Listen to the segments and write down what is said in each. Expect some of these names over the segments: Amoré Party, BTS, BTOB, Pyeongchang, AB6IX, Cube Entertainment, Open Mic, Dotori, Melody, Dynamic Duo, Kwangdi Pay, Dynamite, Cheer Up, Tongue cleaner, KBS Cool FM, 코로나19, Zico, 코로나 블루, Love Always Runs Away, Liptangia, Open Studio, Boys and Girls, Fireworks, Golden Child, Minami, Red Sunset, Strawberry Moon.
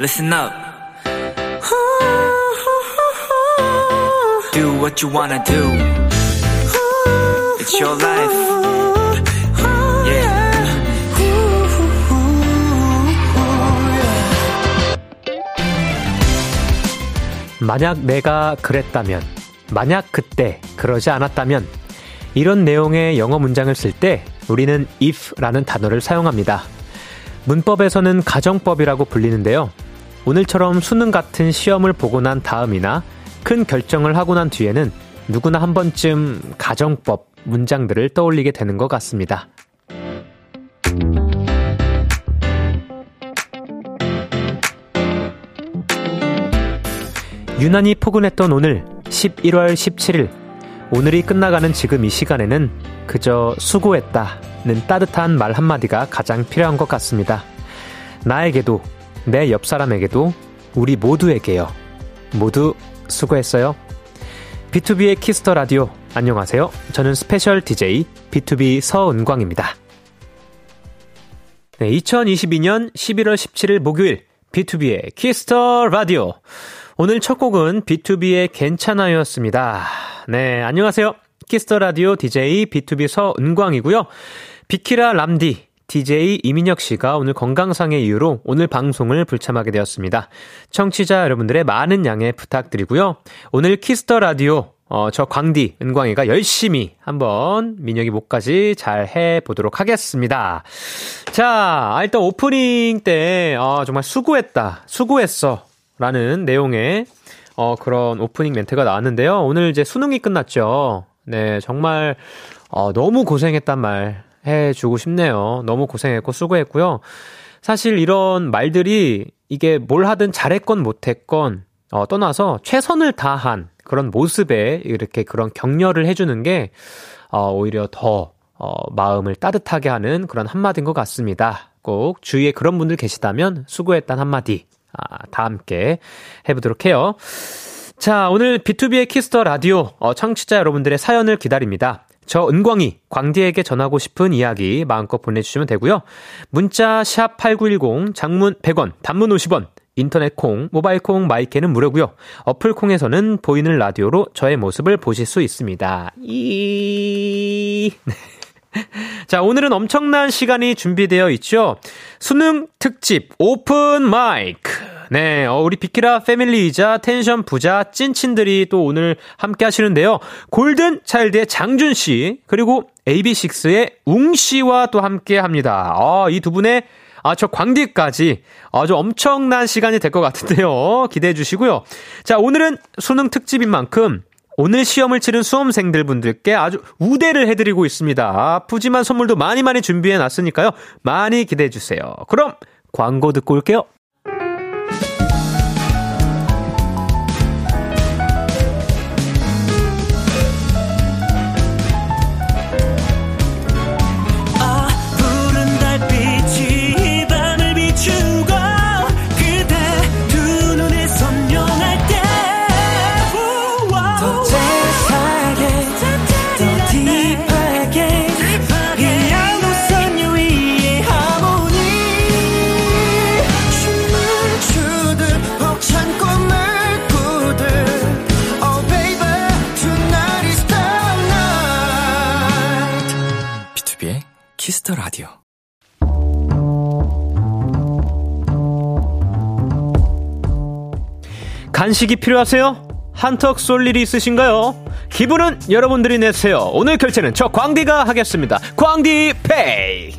listen up. Do what you wanna do. It's your life. Yeah. 만약 내가 그랬다면, 만약 그때 그러지 않았다면, 이런 내용의 영어 문장을 쓸 때 우리는 if라는 단어를 사용합니다. 문법에서는 가정법이라고 불리는데요. 오늘처럼 수능 같은 시험을 보고 난 다음이나 큰 결정을 하고 난 뒤에는 누구나 한 번쯤 가정법 문장들을 떠올리게 되는 것 같습니다. 유난히 포근했던 오늘 11월 17일 오늘이 끝나가는 지금 이 시간에는 그저 수고했다는 따뜻한 말 한마디가 가장 필요한 것 같습니다. 나에게도, 내 옆 사람에게도, 우리 모두에게요. 모두 수고했어요. B2B의 키스터 라디오, 안녕하세요. 저는 스페셜 DJ B2B 서은광입니다. 네, 2022년 11월 17일 목요일 B2B의 키스터 라디오. 오늘 첫 곡은 B2B의 괜찮아요였습니다. 네, 안녕하세요. 키스터 라디오 DJ B2B 서은광이고요. 비키라 람디 DJ 이민혁 씨가 오늘 건강상의 이유로 오늘 방송을 불참하게 되었습니다. 청취자 여러분들의 많은 양해 부탁드리고요. 오늘 키스터 라디오 저 광디, 은광이가 열심히 한번 민혁이 목까지 잘 해보도록 하겠습니다. 자, 일단 오프닝 때 정말 수고했다, 수고했어 라는 내용의 그런 오프닝 멘트가 나왔는데요. 오늘 이제 수능이 끝났죠. 네, 정말 너무 고생했단 말 해주고 싶네요. 너무 고생했고 수고했고요. 사실 이런 말들이 이게 뭘 하든 잘했건 못했건 떠나서 최선을 다한 그런 모습에 이렇게 그런 격려를 해주는 게 오히려 더 마음을 따뜻하게 하는 그런 한마디인 것 같습니다. 꼭 주위에 그런 분들 계시다면 수고했단 한마디 다 함께 해보도록 해요. 자, 오늘 B2B의 키스터 라디오 청취자 여러분들의 사연을 기다립니다. 저 은광이, 광디에게 전하고 싶은 이야기 마음껏 보내주시면 되고요. 문자 샵 8910, 장문 100원, 단문 50원, 인터넷 콩, 모바일 콩, 마이케는 무료고요. 어플 콩에서는 보이는 라디오로 저의 모습을 보실 수 있습니다. 자, 오늘은 엄청난 시간이 준비되어 있죠. 수능 특집 오픈 마이크. 네, 우리 비키라 패밀리이자 텐션 부자 찐친들이 또 오늘 함께 하시는데요. 골든 차일드의 장준 씨, 그리고 AB6IX의 웅 씨와 또 함께 합니다. 이 두 분의 저 광디까지 아주 엄청난 시간이 될 것 같은데요. 기대해 주시고요. 자, 오늘은 수능 특집인 만큼 오늘 시험을 치른 수험생들 분들께 아주 우대를 해드리고 있습니다. 푸짐한 선물도 많이 많이 준비해놨으니까요. 많이 기대해주세요. 그럼 광고 듣고 올게요. 키스터 라디오. 간식이 필요하세요? 한턱 쏠 일이 있으신가요? 기분은 여러분들이 내세요. 오늘 결제는 저 광디가 하겠습니다. 광디 페이.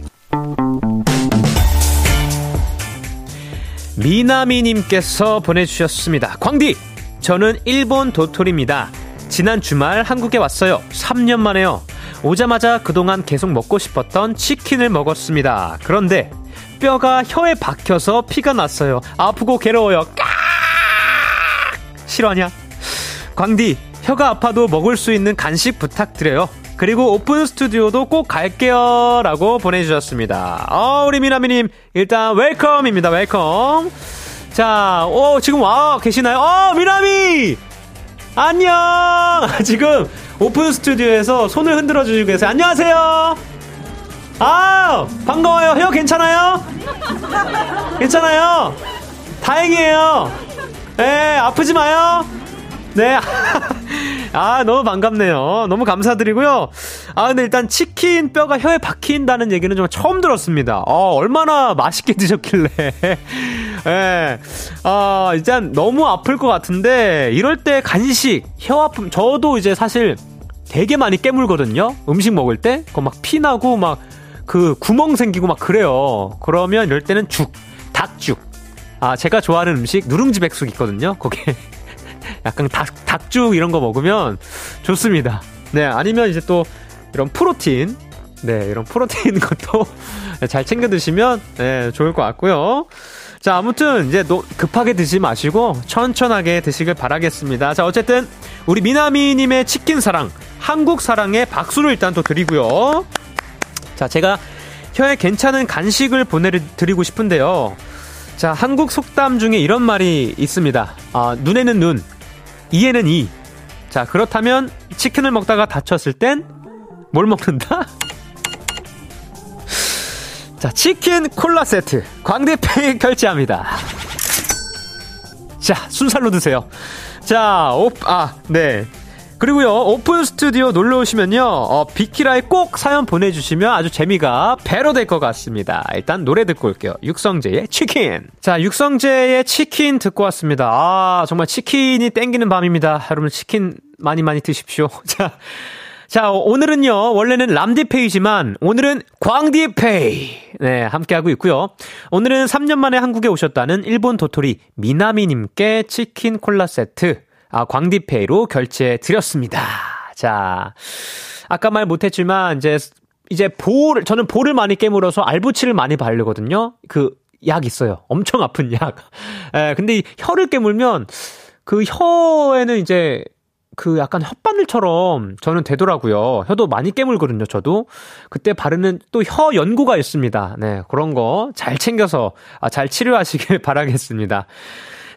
미나미 님께서 보내주셨습니다. 광디, 저는 일본 도토리입니다. 지난 주말 한국에 왔어요. 3년 만에요. 오자마자 그동안 계속 먹고 싶었던 치킨을 먹었습니다. 그런데 뼈가 혀에 박혀서 피가 났어요. 아프고 괴로워요. 까악! 실화냐? 광디, 혀가 아파도 먹을 수 있는 간식 부탁드려요. 그리고 오픈 스튜디오도 꼭 갈게요. 라고 보내주셨습니다. 우리 미나미님, 일단 웰컴입니다. 웰컴. 자, 지금 와 계시나요? 미나미! 안녕! 지금 오픈 스튜디오에서 손을 흔들어 주시고 계세요. 안녕하세요! 반가워요. 혀 괜찮아요? 괜찮아요? 다행이에요. 네, 아프지 마요. 네. 아, 너무 반갑네요. 너무 감사드리고요. 아, 근데 일단 치킨 뼈가 혀에 박힌다는 얘기는 정말 처음 들었습니다. 얼마나 맛있게 드셨길래. 예. 아, 일단 너무 아플 것 같은데, 이럴 때 간식, 혀 아픔, 저도 이제 사실 되게 많이 깨물거든요. 음식 먹을 때. 그거 막 피나고 막 그 구멍 생기고 막 그래요. 그러면 이럴 때는 죽, 닭죽. 아, 제가 좋아하는 음식, 누룽지 백숙 있거든요. 거기에. 약간 닭죽 이런 거 먹으면 좋습니다. 네, 아니면 이제 또 이런 프로틴, 네, 이런 프로틴 것도 잘 챙겨 드시면 네, 좋을 것 같고요. 자, 아무튼 이제 급하게 드시지 마시고 천천하게 드시길 바라겠습니다. 자, 어쨌든 우리 미나미님의 치킨 사랑, 한국 사랑에 박수를 일단 또 드리고요. 자, 제가 혀에 괜찮은 간식을 보내드리고 싶은데요. 자, 한국 속담 중에 이런 말이 있습니다. 아, 눈에는 눈, 이에는 이. 자, 그렇다면 치킨을 먹다가 다쳤을 땐 뭘 먹는다? 자, 치킨 콜라 세트 광대페이 결제합니다. 자, 순살로 드세요. 자, 네. 그리고요, 오픈 스튜디오 놀러 오시면요, 비키라에 꼭 사연 보내주시면 아주 재미가 배로 될 것 같습니다. 일단 노래 듣고 올게요. 육성재의 치킨. 자, 육성재의 치킨 듣고 왔습니다. 아, 정말 치킨이 땡기는 밤입니다. 여러분, 치킨 많이 많이 드십시오. 자, 오늘은요, 원래는 람디페이지만, 오늘은 광디페이. 네, 함께하고 있고요. 오늘은 3년 만에 한국에 오셨다는 일본 도토리 미나미님께 치킨 콜라 세트, 아, 광디페이로 결제 드렸습니다. 자, 아까 말 못했지만, 이제 저는 볼을 많이 깨물어서 알부치를 많이 바르거든요. 그, 약 있어요. 엄청 아픈 약. 에, 근데 이 혀를 깨물면, 그 혀에는 이제, 그 약간 혓바늘처럼 저는 되더라고요. 혀도 많이 깨물거든요, 저도. 그때 바르는 또 혀 연고가 있습니다. 네, 그런 거 잘 챙겨서, 아, 잘 치료하시길 바라겠습니다.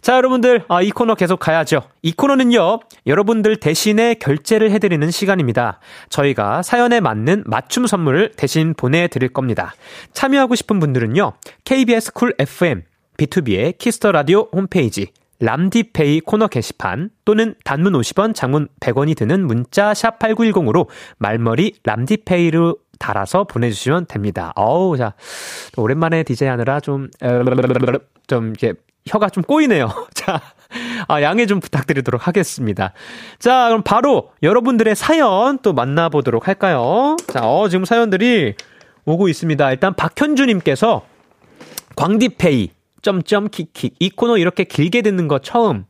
자, 여러분들, 이 코너 계속 가야죠. 이 코너는요, 여러분들 대신에 결제를 해드리는 시간입니다. 저희가 사연에 맞는 맞춤 선물을 대신 보내드릴 겁니다. 참여하고 싶은 분들은요, KBS 쿨 FM, B2B의 키스터 라디오 홈페이지, 람디페이 코너 게시판, 또는 단문 50원, 장문 100원이 드는 문자 샵8910으로 말머리 람디페이로 달아서 보내주시면 됩니다. 어우, 자, 오랜만에 DJ 하느라 좀 이렇게 혀가 좀 꼬이네요. 자, 아, 양해 좀 부탁드리도록 하겠습니다. 자, 그럼 바로 여러분들의 사연 또 만나보도록 할까요? 자, 지금 사연들이 오고 있습니다. 일단 박현주님께서 광디페이 ..킥킥 이 코너 이렇게 길게 듣는 거 처음.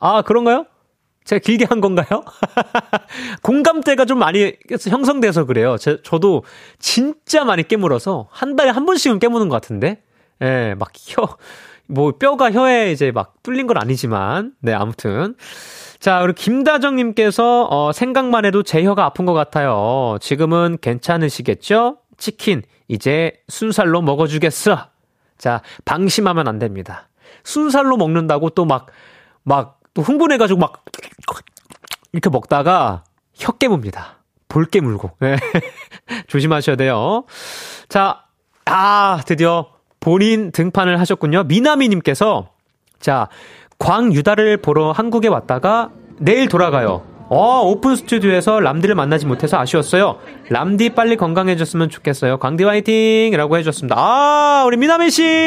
아, 그런가요? 제가 길게 한 건가요? 공감대가 좀 많이 형성돼서 그래요. 저도 진짜 많이 깨물어서 한 달에 한 번씩은 깨무는 것 같은데, 예, 막 뼈가 혀에 이제 막 뚫린 건 아니지만, 네, 아무튼. 자, 우리 김다정님께서, 생각만 해도 제 혀가 아픈 것 같아요. 지금은 괜찮으시겠죠? 치킨, 이제 순살로 먹어주겠어. 자, 방심하면 안 됩니다. 순살로 먹는다고 또 또 흥분해가지고 막, 이렇게 먹다가 혀 깨뭅니다. 볼 깨물고. 네. 조심하셔야 돼요. 자, 드디어. 본인 등판을 하셨군요. 미나미님께서, 자, 광유다를 보러 한국에 왔다가 내일 돌아가요. 오픈 스튜디오에서 람디를 만나지 못해서 아쉬웠어요. 람디 빨리 건강해졌으면 좋겠어요. 광디 화이팅! 이라고 해주셨습니다. 아, 우리 미나미씨!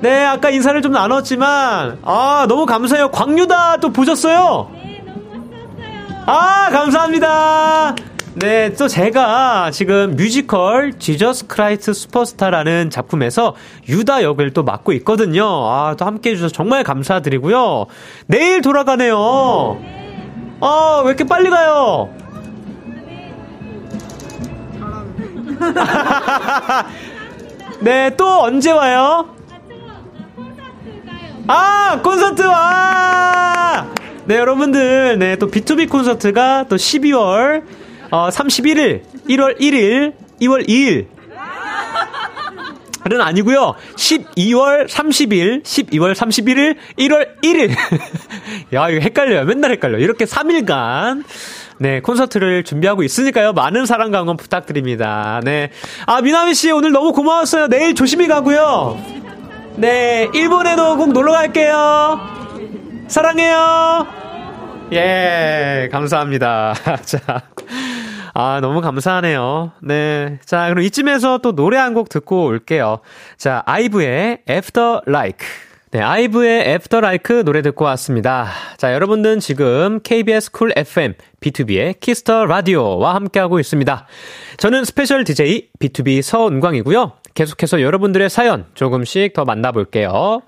네, 아까 인사를 좀 나눴지만, 너무 감사해요. 광유다 또 보셨어요? 네, 너무 봤었어요. 아, 감사합니다. 네, 또 제가 지금 뮤지컬 지저스 크라이스트 슈퍼스타라는 작품에서 유다 역을 또 맡고 있거든요. 아, 또 함께 해주셔서 정말 감사드리고요. 내일 돌아가네요. 왜 이렇게 빨리 가요? 네, 또 언제 와요? 콘서트 와! 네, 여러분들, 네, 또 BTOB 콘서트가 또 12월 31일, 1월 1일, 2월 2일은 아니고요. 12월 30일, 12월 31일, 1월 1일. 야, 이거 헷갈려요. 맨날 헷갈려. 이렇게 3일간 네, 콘서트를 준비하고 있으니까요. 많은 사랑과 응원 부탁드립니다. 네. 아, 미나미 씨 오늘 너무 고마웠어요. 내일 조심히 가고요. 네, 일본에도 꼭 놀러 갈게요. 사랑해요. 예, 감사합니다. 자, 아, 너무 감사하네요. 네, 자, 그럼 이쯤에서 또 노래 한 곡 듣고 올게요. 자, 아이브의 After Like. 네, 아이브의 After Like 노래 듣고 왔습니다. 자, 여러분들은 지금 KBS 쿨 FM, BTOB의 키스터 라디오와 함께하고 있습니다. 저는 스페셜 DJ BTOB 서은광이고요. 계속해서 여러분들의 사연 조금씩 더 만나볼게요.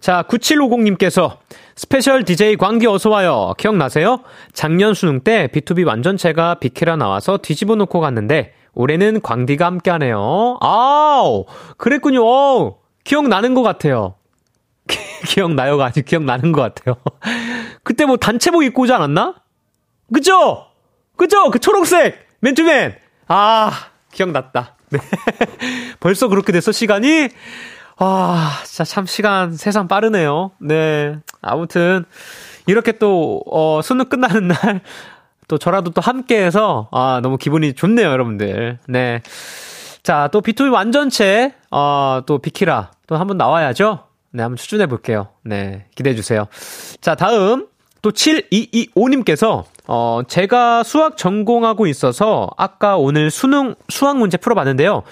자, 9750님께서 스페셜 DJ 광기 어서와요. 기억나세요? 작년 수능 때 BTOB 완전체가 비키라 나와서 뒤집어 놓고 갔는데 올해는 광디가 함께하네요. 아우, 그랬군요. 오, 기억나는 것 같아요. 기억나요가 아직 기억나는 것 같아요. 그때 뭐 단체복 입고 오지 않았나? 그죠? 그죠? 그 초록색! 맨투맨! 아, 기억났다. 네. 벌써 그렇게 됐어, 시간이? 아, 진짜 참 시간, 세상 빠르네요. 네. 아무튼, 이렇게 또, 수능 끝나는 날, 또 저라도 또 함께 해서, 아, 너무 기분이 좋네요, 여러분들. 네. 자, 또 BTOB 완전체, 또 비키라, 또 한번 나와야죠. 네, 한번 추진해 볼게요. 네, 기대해 주세요. 자, 다음 또 7225님께서 제가 수학 전공하고 있어서 아까 오늘 수학 문제 풀어봤는데요.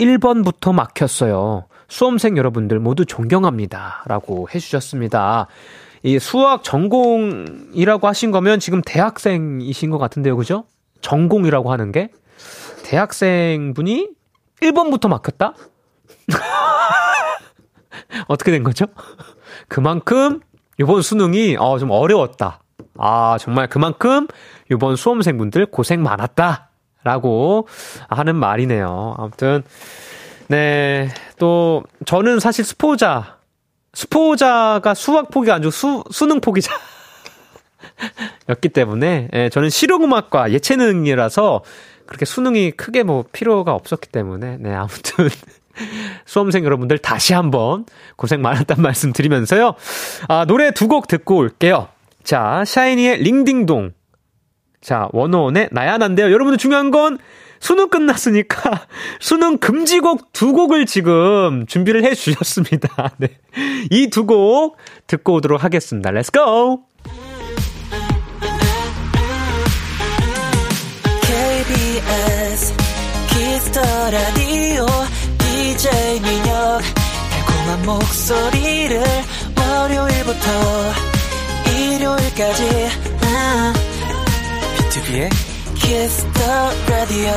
1번부터 막혔어요. 수험생 여러분들 모두 존경합니다. 라고 해주셨습니다. 이 수학 전공이라고 하신 거면 지금 대학생이신 것 같은데요. 그죠? 전공이라고 하는 게 대학생분이 1번부터 막혔다? 어떻게 된 거죠? 그만큼 이번 수능이 좀 어려웠다. 아, 정말 그만큼 이번 수험생분들 고생 많았다 라고 하는 말이네요. 아무튼 네, 또 저는 사실 스포자가 수학 포기 아니고 수능 포기자 였기 때문에 예, 저는 실용음악과 예체능이라서 그렇게 수능이 크게 뭐 필요가 없었기 때문에 네, 아무튼 수험생 여러분들 다시 한번 고생 많았단 말씀 드리면서요. 아, 노래 두 곡 듣고 올게요. 자, 샤이니의 링딩동. 자, 원어원의 나야난데요. 여러분들 중요한 건 수능 끝났으니까 수능 금지곡 두 곡을 지금 준비를 해주셨습니다. 네. 이 두 곡 듣고 오도록 하겠습니다. Let's go! KBS 키스터라디오 DJ 민혁 달콤한 목소리를 월요일부터 일요일까지 BTOB의 Kiss the Radio.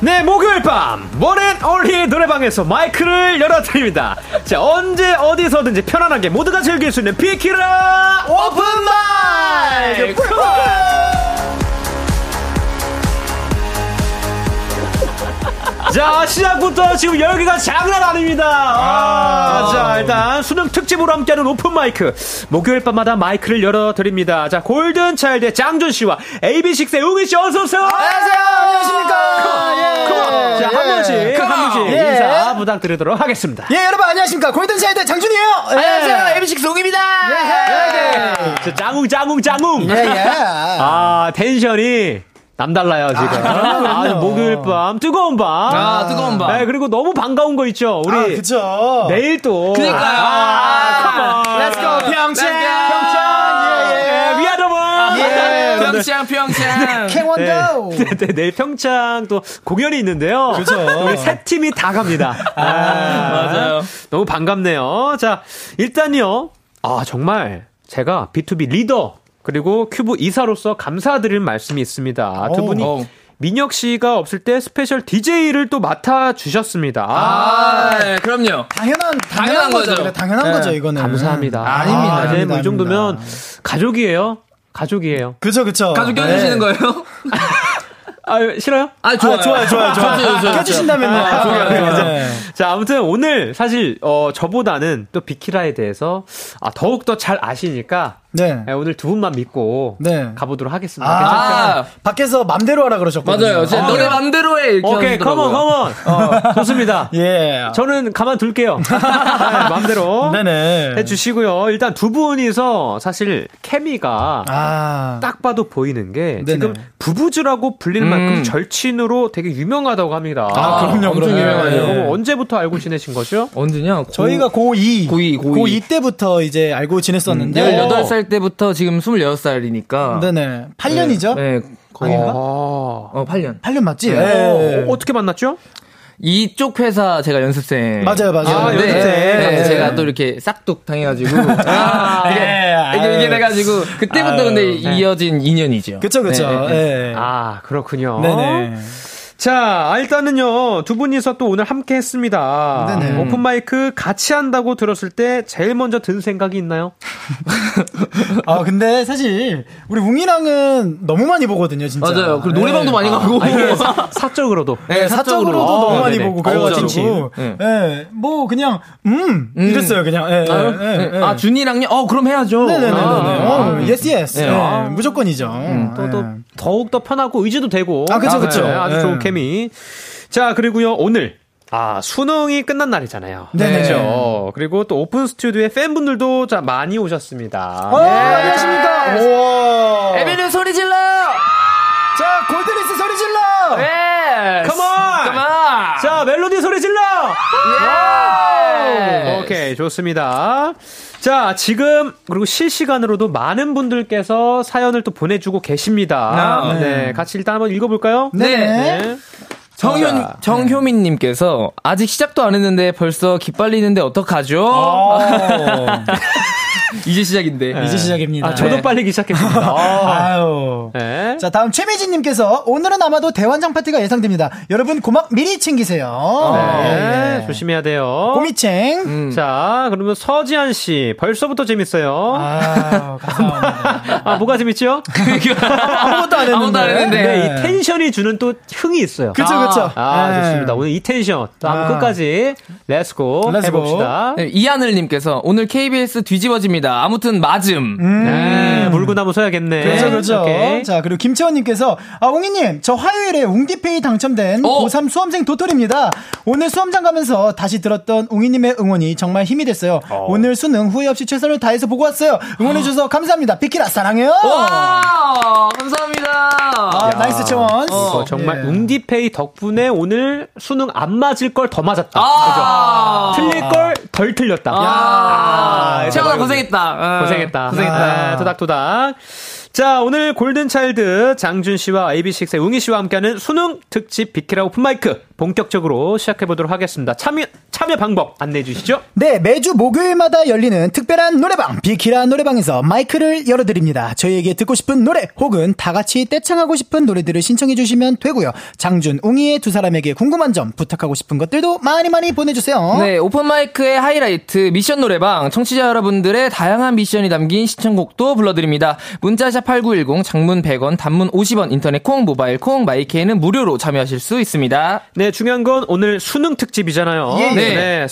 네, 목요일 밤 원앤올리 노래방에서 마이크를 열어드립니다. 자, 언제 어디서든지 편안하게 모두가 즐길 수 있는 비키라 오픈 마이크. 자, 시작부터 지금 열기가 장난 아닙니다. 아, 자, 일단 수능 특집으로 함께하는 오픈 마이크, 목요일 밤마다 마이크를 열어드립니다. 자, 골든 차일드의 장준 씨와 AB6IX의 웅이 씨 어서 오세요. 안녕하세요. 안녕하십니까. 예. 자, 한 명씩 예. 인사 부탁드리도록 하겠습니다. 예, 여러분 안녕하십니까. 골든 차일드의 장준이에요. 예. 안녕하세요. AB6IX 웅입니다. 예. 예. 장웅. 예. 예. 아, 텐션이 남달라요, 지금. 아, 목요일 밤, 뜨거운 밤. 네, 그리고 너무 반가운 거 있죠, 우리. 아, 그쵸. 내일 또. 그니까요. 아, 컴온. Let's go, 평창. 예, 예. We are the world. 예, 평창. 캥원도. 네, 내일 평창 또 공연이 있는데요. 그쵸. 우리 세 팀이 다 갑니다. 맞아요. 너무 반갑네요. 자, 일단요. 아, 정말 제가 BTOB 리더. 그리고 큐브 이사로서 감사드릴 말씀이 있습니다. 두 분이 민혁 씨가 없을 때 스페셜 DJ를 또 맡아주셨습니다. 아, 네, 그럼요. 당연한 거죠. 그래, 당연한 네. 거죠, 이거는. 감사합니다. 아닙니다. 아닙니다. 이 정도면 가족이에요. 그쵸. 가족 껴주시는 네. 거예요? 아, 싫어요? 아, 좋아요. 껴주신다면요. 자, 아무튼 오늘 사실, 저보다는 또 비키라에 대해서, 아, 더욱더 잘 아시니까 네. 네, 오늘 두 분만 믿고 네. 가보도록 하겠습니다. 아, 괜찮죠? 밖에서 맘대로 하라 그러셨거든요. 맞아요. 아, 너네 맘대로 해. 이렇게 오케이, 컴온, 컴온. 좋습니다. 예. 저는 가만 둘게요. 맘대로 네, 네네. 해주시고요. 일단 두 분이서 사실 케미가 딱 봐도 보이는 게 네네. 지금 부부즈라고 불릴 만큼 절친으로 되게 유명하다고 합니다. 아, 그럼요. 엄청 유명하네요. 네. 언제부터 알고 지내신 거죠? 언제냐? 저희가 고2 때부터 이제 알고 지냈었는데 18살 때부터 지금 26살이니까 네네 8년이죠? 네, 네. 거의 8년 맞지? 네. 네. 어떻게 만났죠? 이쪽 회사 제가 연습생 맞아요 아, 네. 연습생 네. 제가 또 이렇게 싹둑 당해가지고 이게 돼가지고 그때부터 근데 이어진 인연이죠. 그쵸 네. 네. 아 그렇군요. 네네. 자, 일단은요, 두 분이서 또 오늘 함께 했습니다. 네네. 오픈마이크 같이 한다고 들었을 때 제일 먼저 든 생각이 있나요? 아, 근데 사실, 우리 웅이랑은 너무 많이 보거든요, 진짜. 맞아요. 그리고 노래방도 네. 많이 가고. 사적으로도. 네, 사적으로도 너무 많이 네네. 보고. 그래가지고. 예. 네. 뭐, 그냥, 이랬어요, 그냥. 아, 준이랑요? 그럼 해야죠. 네네네. 예스. 네. 네. 무조건이죠. 더욱더 편하고 의지도 되고. 아, 그쵸. 네. 아주 좋은 케미. 자, 그리고요, 오늘. 수능이 끝난 날이잖아요. 네. 그렇죠. 그리고 또 오픈 스튜디오에 팬분들도 많이 오셨습니다. 오, 네. 안녕하십니까. 오. 에비뉴 소리 질러! 자, 골드리스 소리 질러! 예! 컴온! 자, 멜로디 소리 질러! 예! 오케이, 좋습니다. 자, 지금, 그리고 실시간으로도 많은 분들께서 사연을 또 보내주고 계십니다. 네, 같이 일단 한번 읽어볼까요? 네. 정효민님께서 아직 시작도 안 했는데 벌써 기빨리는데 어떡하죠? 이제 시작인데. 네. 이제 시작입니다. 저도 네. 빨리기 시작했습니다. 네. 자, 다음 최미진님께서 오늘은 아마도 대환장 파티가 예상됩니다. 여러분 고막 미리 챙기세요. 네. 조심해야 돼요. 고미챙. 자, 그러면 서지한 씨 벌써부터 재밌어요. 감사합니다. 뭐가 재밌죠? 아무것도 안 했는데. 네, 이 텐션이 주는 또 흥이 있어요. 그렇죠. 네. 좋습니다. 오늘 이 텐션 다음 끝까지 렛츠고 해봅시다. 네, 이하늘님께서 오늘 KBS 뒤집어집니다. 아무튼 맞음. 네, 물고 나무 서야겠네. 그렇죠. 오케이. 자, 그리고 김채원님께서 웅이님 저 화요일에 웅디페이 당첨된 고3 수험생 도토리입니다. 오늘 수험장 가면서 다시 들었던 웅이님의 응원이 정말 힘이 됐어요. 오늘 수능 후회 없이 최선을 다해서 보고 왔어요. 응원해줘서 감사합니다. 비키라 사랑해요. 와, 감사합니다. 나이스 채원. 정말 웅디페이 덕분에 오늘 수능 안 맞을 걸 더 맞았다. 그죠? 틀릴 걸 덜 틀렸다. 채원아 고생했다. 토닥토닥. 자, 오늘 골든차일드 장준씨와 AB6IX의 웅이씨와 함께하는 수능 특집 비키라 오픈마이크 본격적으로 시작해보도록 하겠습니다. 참여 방법 안내해주시죠. 네, 매주 목요일마다 열리는 특별한 노래방 비키라 노래방에서 마이크를 열어드립니다. 저희에게 듣고 싶은 노래 혹은 다같이 떼창하고 싶은 노래들을 신청해주시면 되고요. 장준, 웅이의 두 사람에게 궁금한 점 부탁하고 싶은 것들도 많이 보내주세요. 네, 오픈마이크의 하이라이트 미션 노래방 청취자 여러분들의 다양한 미션이 담긴 신청곡도 불러드립니다. 문자샵 8910 장문 100원 단문 50원 인터넷 콩 모바일 콩 마이케이는 무료로 참여하실 수 있습니다. 네, 중요한 건 오늘 수능 특집이잖아요. 예. 네.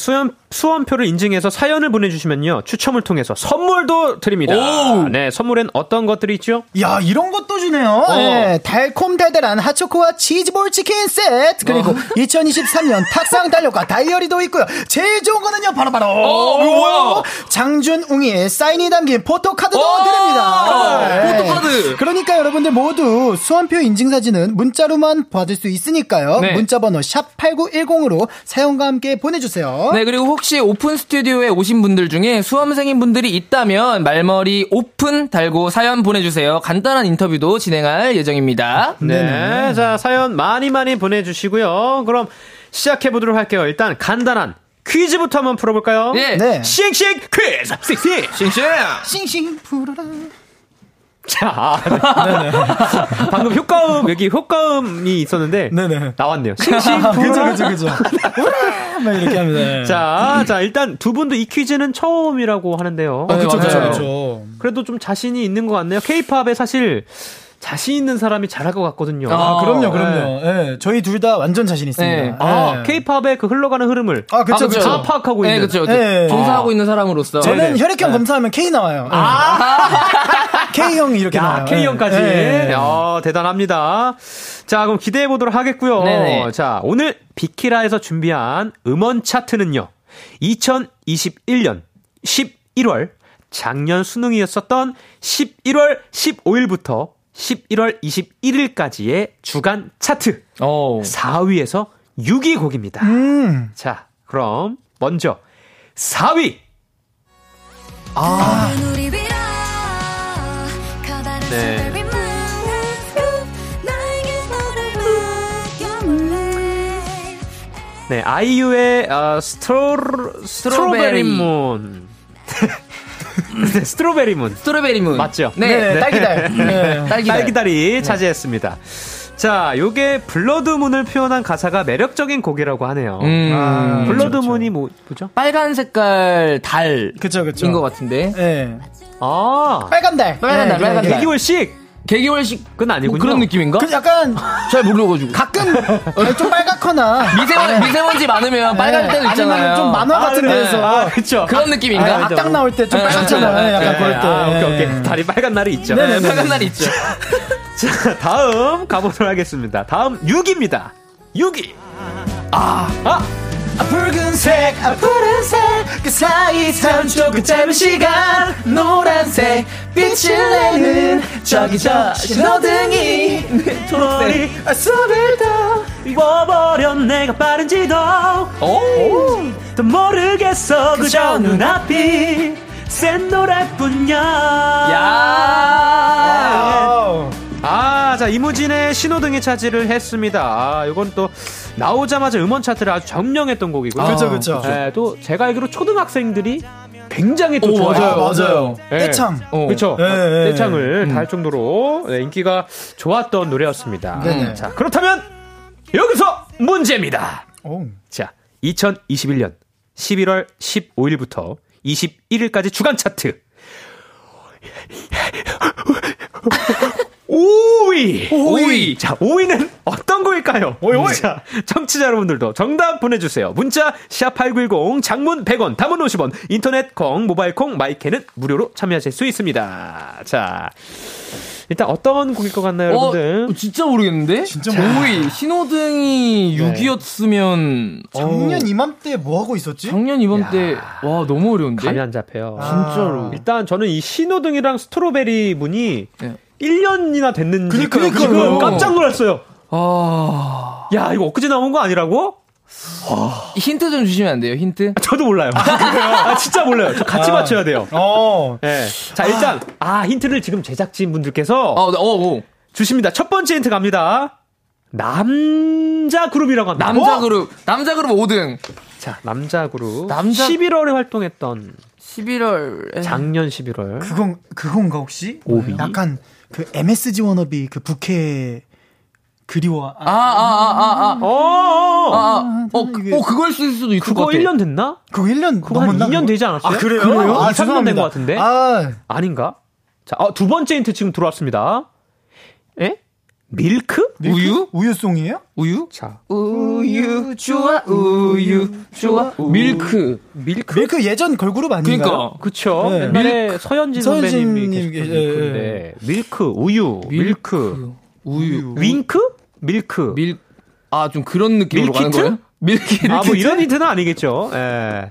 수험표를 인증해서 사연을 보내주시면요 추첨을 통해서 선물도 드립니다. 오. 네, 선물엔 어떤 것들이 있죠? 야, 이런 것도 주네요. 네, 달콤달달한 핫초코와 치즈볼 치킨 세트 그리고 2023년 탁상 달력과 다이어리도 있고요. 제일 좋은 거는요 바로 장준 웅이의 사인이 담긴 포토카드도 드립니다. 네. 카드. 그러니까 여러분들 모두 수험표 인증사진은 문자로만 받을 수 있으니까요. 네. 문자번호 샵8910으로 사연과 함께 보내주세요. 네, 그리고 혹시 오픈 스튜디오에 오신 분들 중에 수험생인 분들이 있다면 말머리 오픈 달고 사연 보내주세요. 간단한 인터뷰도 진행할 예정입니다. 네, 자, 사연 많이 보내주시고요. 그럼 시작해보도록 할게요. 일단 간단한 퀴즈부터 한번 풀어볼까요? 네. 네. 싱싱 퀴즈! 싱싱 풀어라. 자, 방금 효과음, 여기 효과음이 있었는데, 나왔네요. 싱싱. 그죠. 막 이렇게 합니다. 네. 자, 일단 두 분도 이 퀴즈는 처음이라고 하는데요. 그쵸. 그래도 좀 자신이 있는 것 같네요. K-팝에 사실, 자신 있는 사람이 잘할 것 같거든요. 아, 그럼요, 그럼요. 예, 네. 네. 저희 둘 다 완전 자신 있습니다. 네. 아, K-팝의 그 흘러가는 흐름을 그쵸. 다 파악하고 있는. 네, 그렇죠. 네. 종사하고 있는 사람으로서. 저는 네. 혈액형 네. 검사하면 K 나와요. 아, K형 이렇게 나와요. K형까지. 네. 네. 아, 대단합니다. 자, 그럼 기대해 보도록 하겠고요. 네네. 자, 오늘 비키라에서 준비한 음원 차트는요. 2021년 11월 작년 수능이었었던 11월 15일부터 11월 21일까지의 주간 차트 4위에서 6위 곡입니다. 자, 그럼 먼저 4위. 아. 네. 네, 아이유의 스트로베리 문. 네, 스트로베리 문 맞죠? 네, 네. 딸기달. 네. 딸기달이 네. 차지했습니다. 자, 요게 블러드문을 표현한 가사가 매력적인 곡이라고 하네요. 아, 블러드문이 뭐죠? 빨간 색깔 달인 것 같은데. 네. 아, 빨간 달. 개기월식은 아니군요. 뭐 그런 느낌인가? 그 약간 잘 모르고가지고 가끔 좀 빨갛거나 미세먼지 많으면 빨간 때도 있잖아요. 아니면 좀 만화 같은 데서 그렇죠. 그런 느낌인가? 악당 나올 때 좀 빨갛잖아요. 약간 그럴 때. 오케이. 다리 빨간 날이 있죠. 네네, 빨간 날이 있죠. 자, 다음 가보도록 하겠습니다. 다음 6위입니다. 6위. 푸른색 그 사이 3초 그 짧은 시간 노란색 빛을 내는 저기 저 신호등이 내 머리 속을 더 입어버려 내가 빠른지도 또 모르겠어 그저 눈앞이 센 노랄뿐이야. 아, 자, 이무진의 신호등이 차지를 했습니다. 아, 이건 또 나오자마자 음원 차트를 아주 점령했던 곡이고요. 그렇죠. 네, 또 제가 알기로 초등학생들이 굉장히 또 좋아해요. 맞아요. 떼창. 그렇죠. 떼창을 다 할 정도로 인기가 좋았던 노래였습니다. 네네. 자, 그렇다면 여기서 문제입니다. 자, 2021년 11월 15일부터 21일까지 주간 차트. 5위. 자, 5위는 어떤 거일까요? 자, 청취자 여러분들도 정답 보내주세요. 문자 #8910 장문 100원, 단문 50원, 인터넷 콩, 모바일 콩, 마이케는 무료로 참여하실 수 있습니다. 자, 일단 어떤 곡일 것 같나요, 여러분들? 진짜 모르겠는데? 진짜 모르겠어요. 5위 신호등이 6위였으면 작년 이맘때 뭐 하고 있었지? 작년 이맘때 와, 너무 어려운데? 감이 안 잡혀요. 진짜로. 일단 저는 이 신호등이랑 스트로베리 문이 1년이나 됐는지 지금 깜짝 놀랐어요. 아, 야, 이거 엊그제 나온 거 아니라고? 아... 힌트 좀 주시면 안 돼요? 힌트? 저도 몰라요. 아, 진짜 몰라요. 저 같이 맞춰야 돼요. 네. 자, 일단 힌트를 지금 제작진 분들께서 주십니다. 첫 번째 힌트 갑니다. 남자 그룹이라고 합니다. 남자 그룹 5등. 자, 남자 그룹 11월에 활동했던 11월에 작년 11월 그건가 혹시? 5위. 약간 그 MSG 워너비 그 부캐 그리워. 그걸 쓸 수도 있을 것 같아. 그거 1년 됐나? 그거 1년 그거 한 2년 되지 않았어요? 아, 그래요? 3년 된 것 같은데. 아닌가? 자, 두 번째 힌트 지금 들어왔습니다. 예? 밀크? 우유송이에요? 우유? 자, 우유 좋아. 밀크 예전 걸그룹 아닌가? 그러니까 그쵸. 네. 옛날에 서현진 선배님이 계셨는데 밀크 우유 밀크 우유 윙크 밀크 좀 그런 느낌으로 가는 거예요? 밀키트? 뭐 이런 힌트는 아니겠죠. 예.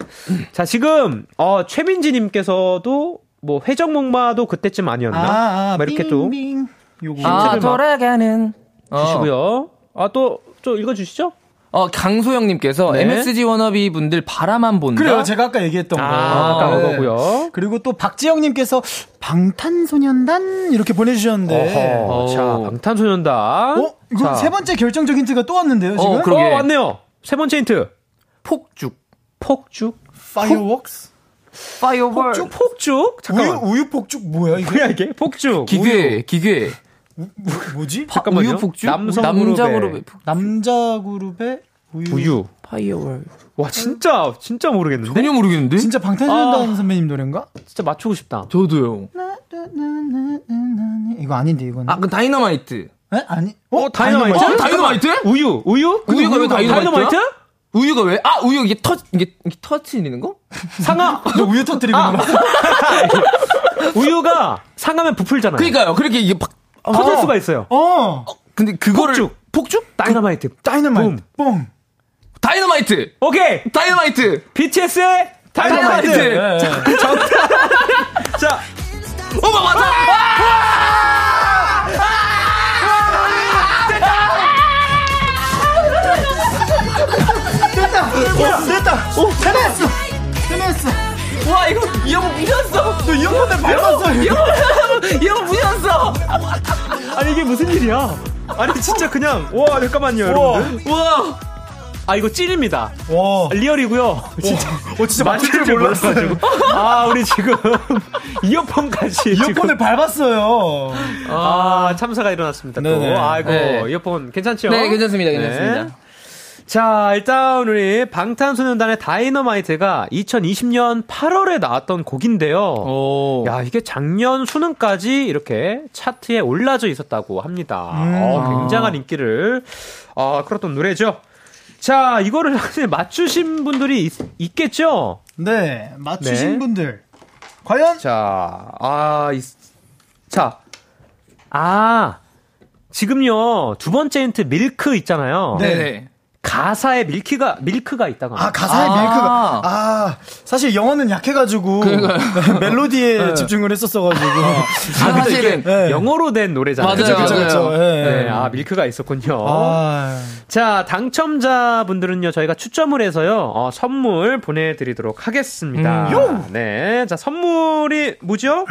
자, 지금 최민지님께서도 뭐 회전목마도 그때쯤 아니었나? 이렇게 또. 돌아가는 주시고요. 또 좀 읽어주시죠. 강소영님께서 MSG 워너비 분들 바라만 본다. 그래요, 제가 아까 얘기했던 거. 그거고요. 그리고 또 박지영님께서 방탄소년단 이렇게 보내주셨는데. 자, 방탄소년단. 이거 자. 세 번째 결정적 힌트가 또 왔는데요, 지금. 그러게. 왔네요. 세 번째 힌트. 폭죽. Fireworks. 폭죽? 잠깐만. 우유 폭죽 뭐야 이게? 뭐야 이게? 폭죽. 기계. 뭐지? 잠깐만요. 우유 폭죽? 남자 그룹의 우유. 파이어월. 와, 진짜 모르겠는데. 전혀 모르겠는데. 진짜 방탄소년단 선배님 노래인가? 진짜 맞추고 싶다. 저도요. 이거 아닌데 이거는. 아, 그 다이너마이트. 에? 아니. 어, 다이너마이트? 어, 다이너마이트? 우유. 우유? 우유가 왜 다이너마이트? 우유가 왜? 아, 우유 이게 터 이게 터트리는 거? 상하. 우유 터트리는구나. 우유가 상하면 부풀잖아요. 그러니까요. 그렇게 이게 막 터질 수가 있어요. 어. 근데 그거를 폭죽? 다이너마이트. 다이너마이트. 뽕. 다이너마이트. 오케이. 다이너마이트. BTS의 다이너마이트. 네. 자. 오마 맞아. 됐다. 됐다. 오, 해냈어. 와, 이거 이 형은 부셨어. 너 이 형한테 밟았어. 이 형은 부셨어. 아니 이게 무슨 일이야? 아니 진짜 그냥 와, 잠깐만요, 여러분들. 와. 아, 이거 찐입니다. 와. 리얼이고요. 진짜. 오, 진짜 맞을 줄 몰랐어요. 아, 우리 지금 이어폰까지. 이어폰을 밟았어요. 아, 참사가 일어났습니다. 또. 아이고, 네. 이어폰 괜찮죠? 네, 괜찮습니다. 괜찮습니다. 네. 자, 일단 우리 방탄소년단의 다이너마이트가 2020년 8월에 나왔던 곡인데요. 오. 야, 이게 작년 수능까지 이렇게 차트에 올라져 있었다고 합니다. 굉장한 인기를 끌었던 노래죠. 자, 이거를 사실 맞추신 분들이 있겠죠? 네, 맞추신 네. 분들. 과연? 자, 지금요, 두 번째 힌트 밀크 있잖아요. 네네. 가사에 밀크가 있다고. 아, 가사에 밀크가. 아, 사실 영어는 약해가지고. 멜로디에 네. 집중을 했었어가지고. 사실은. 네. 영어로 된 노래잖아요. 맞아요. 그쵸. 네. 네. 아, 밀크가 있었군요. 아. 자, 당첨자분들은요, 저희가 추첨을 해서요, 선물 보내드리도록 하겠습니다. 요! 네. 자, 선물이 뭐죠?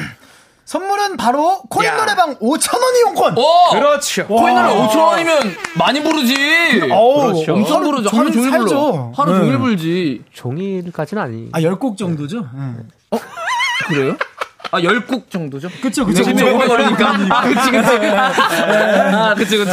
선물은 바로 코인 노래방 5,000원 이용권. 그렇죠. 코인 노래방 5,000원이면 많이 부르지. 그렇죠. 엄청 부르죠. 하루 종일 불러. 하루 종일 불지. 종일까지는 아니. 아, 10곡 정도죠? 어? 그래요? 아, 10곡 정도죠? 그쵸. 오래 걸리니까. 그쵸.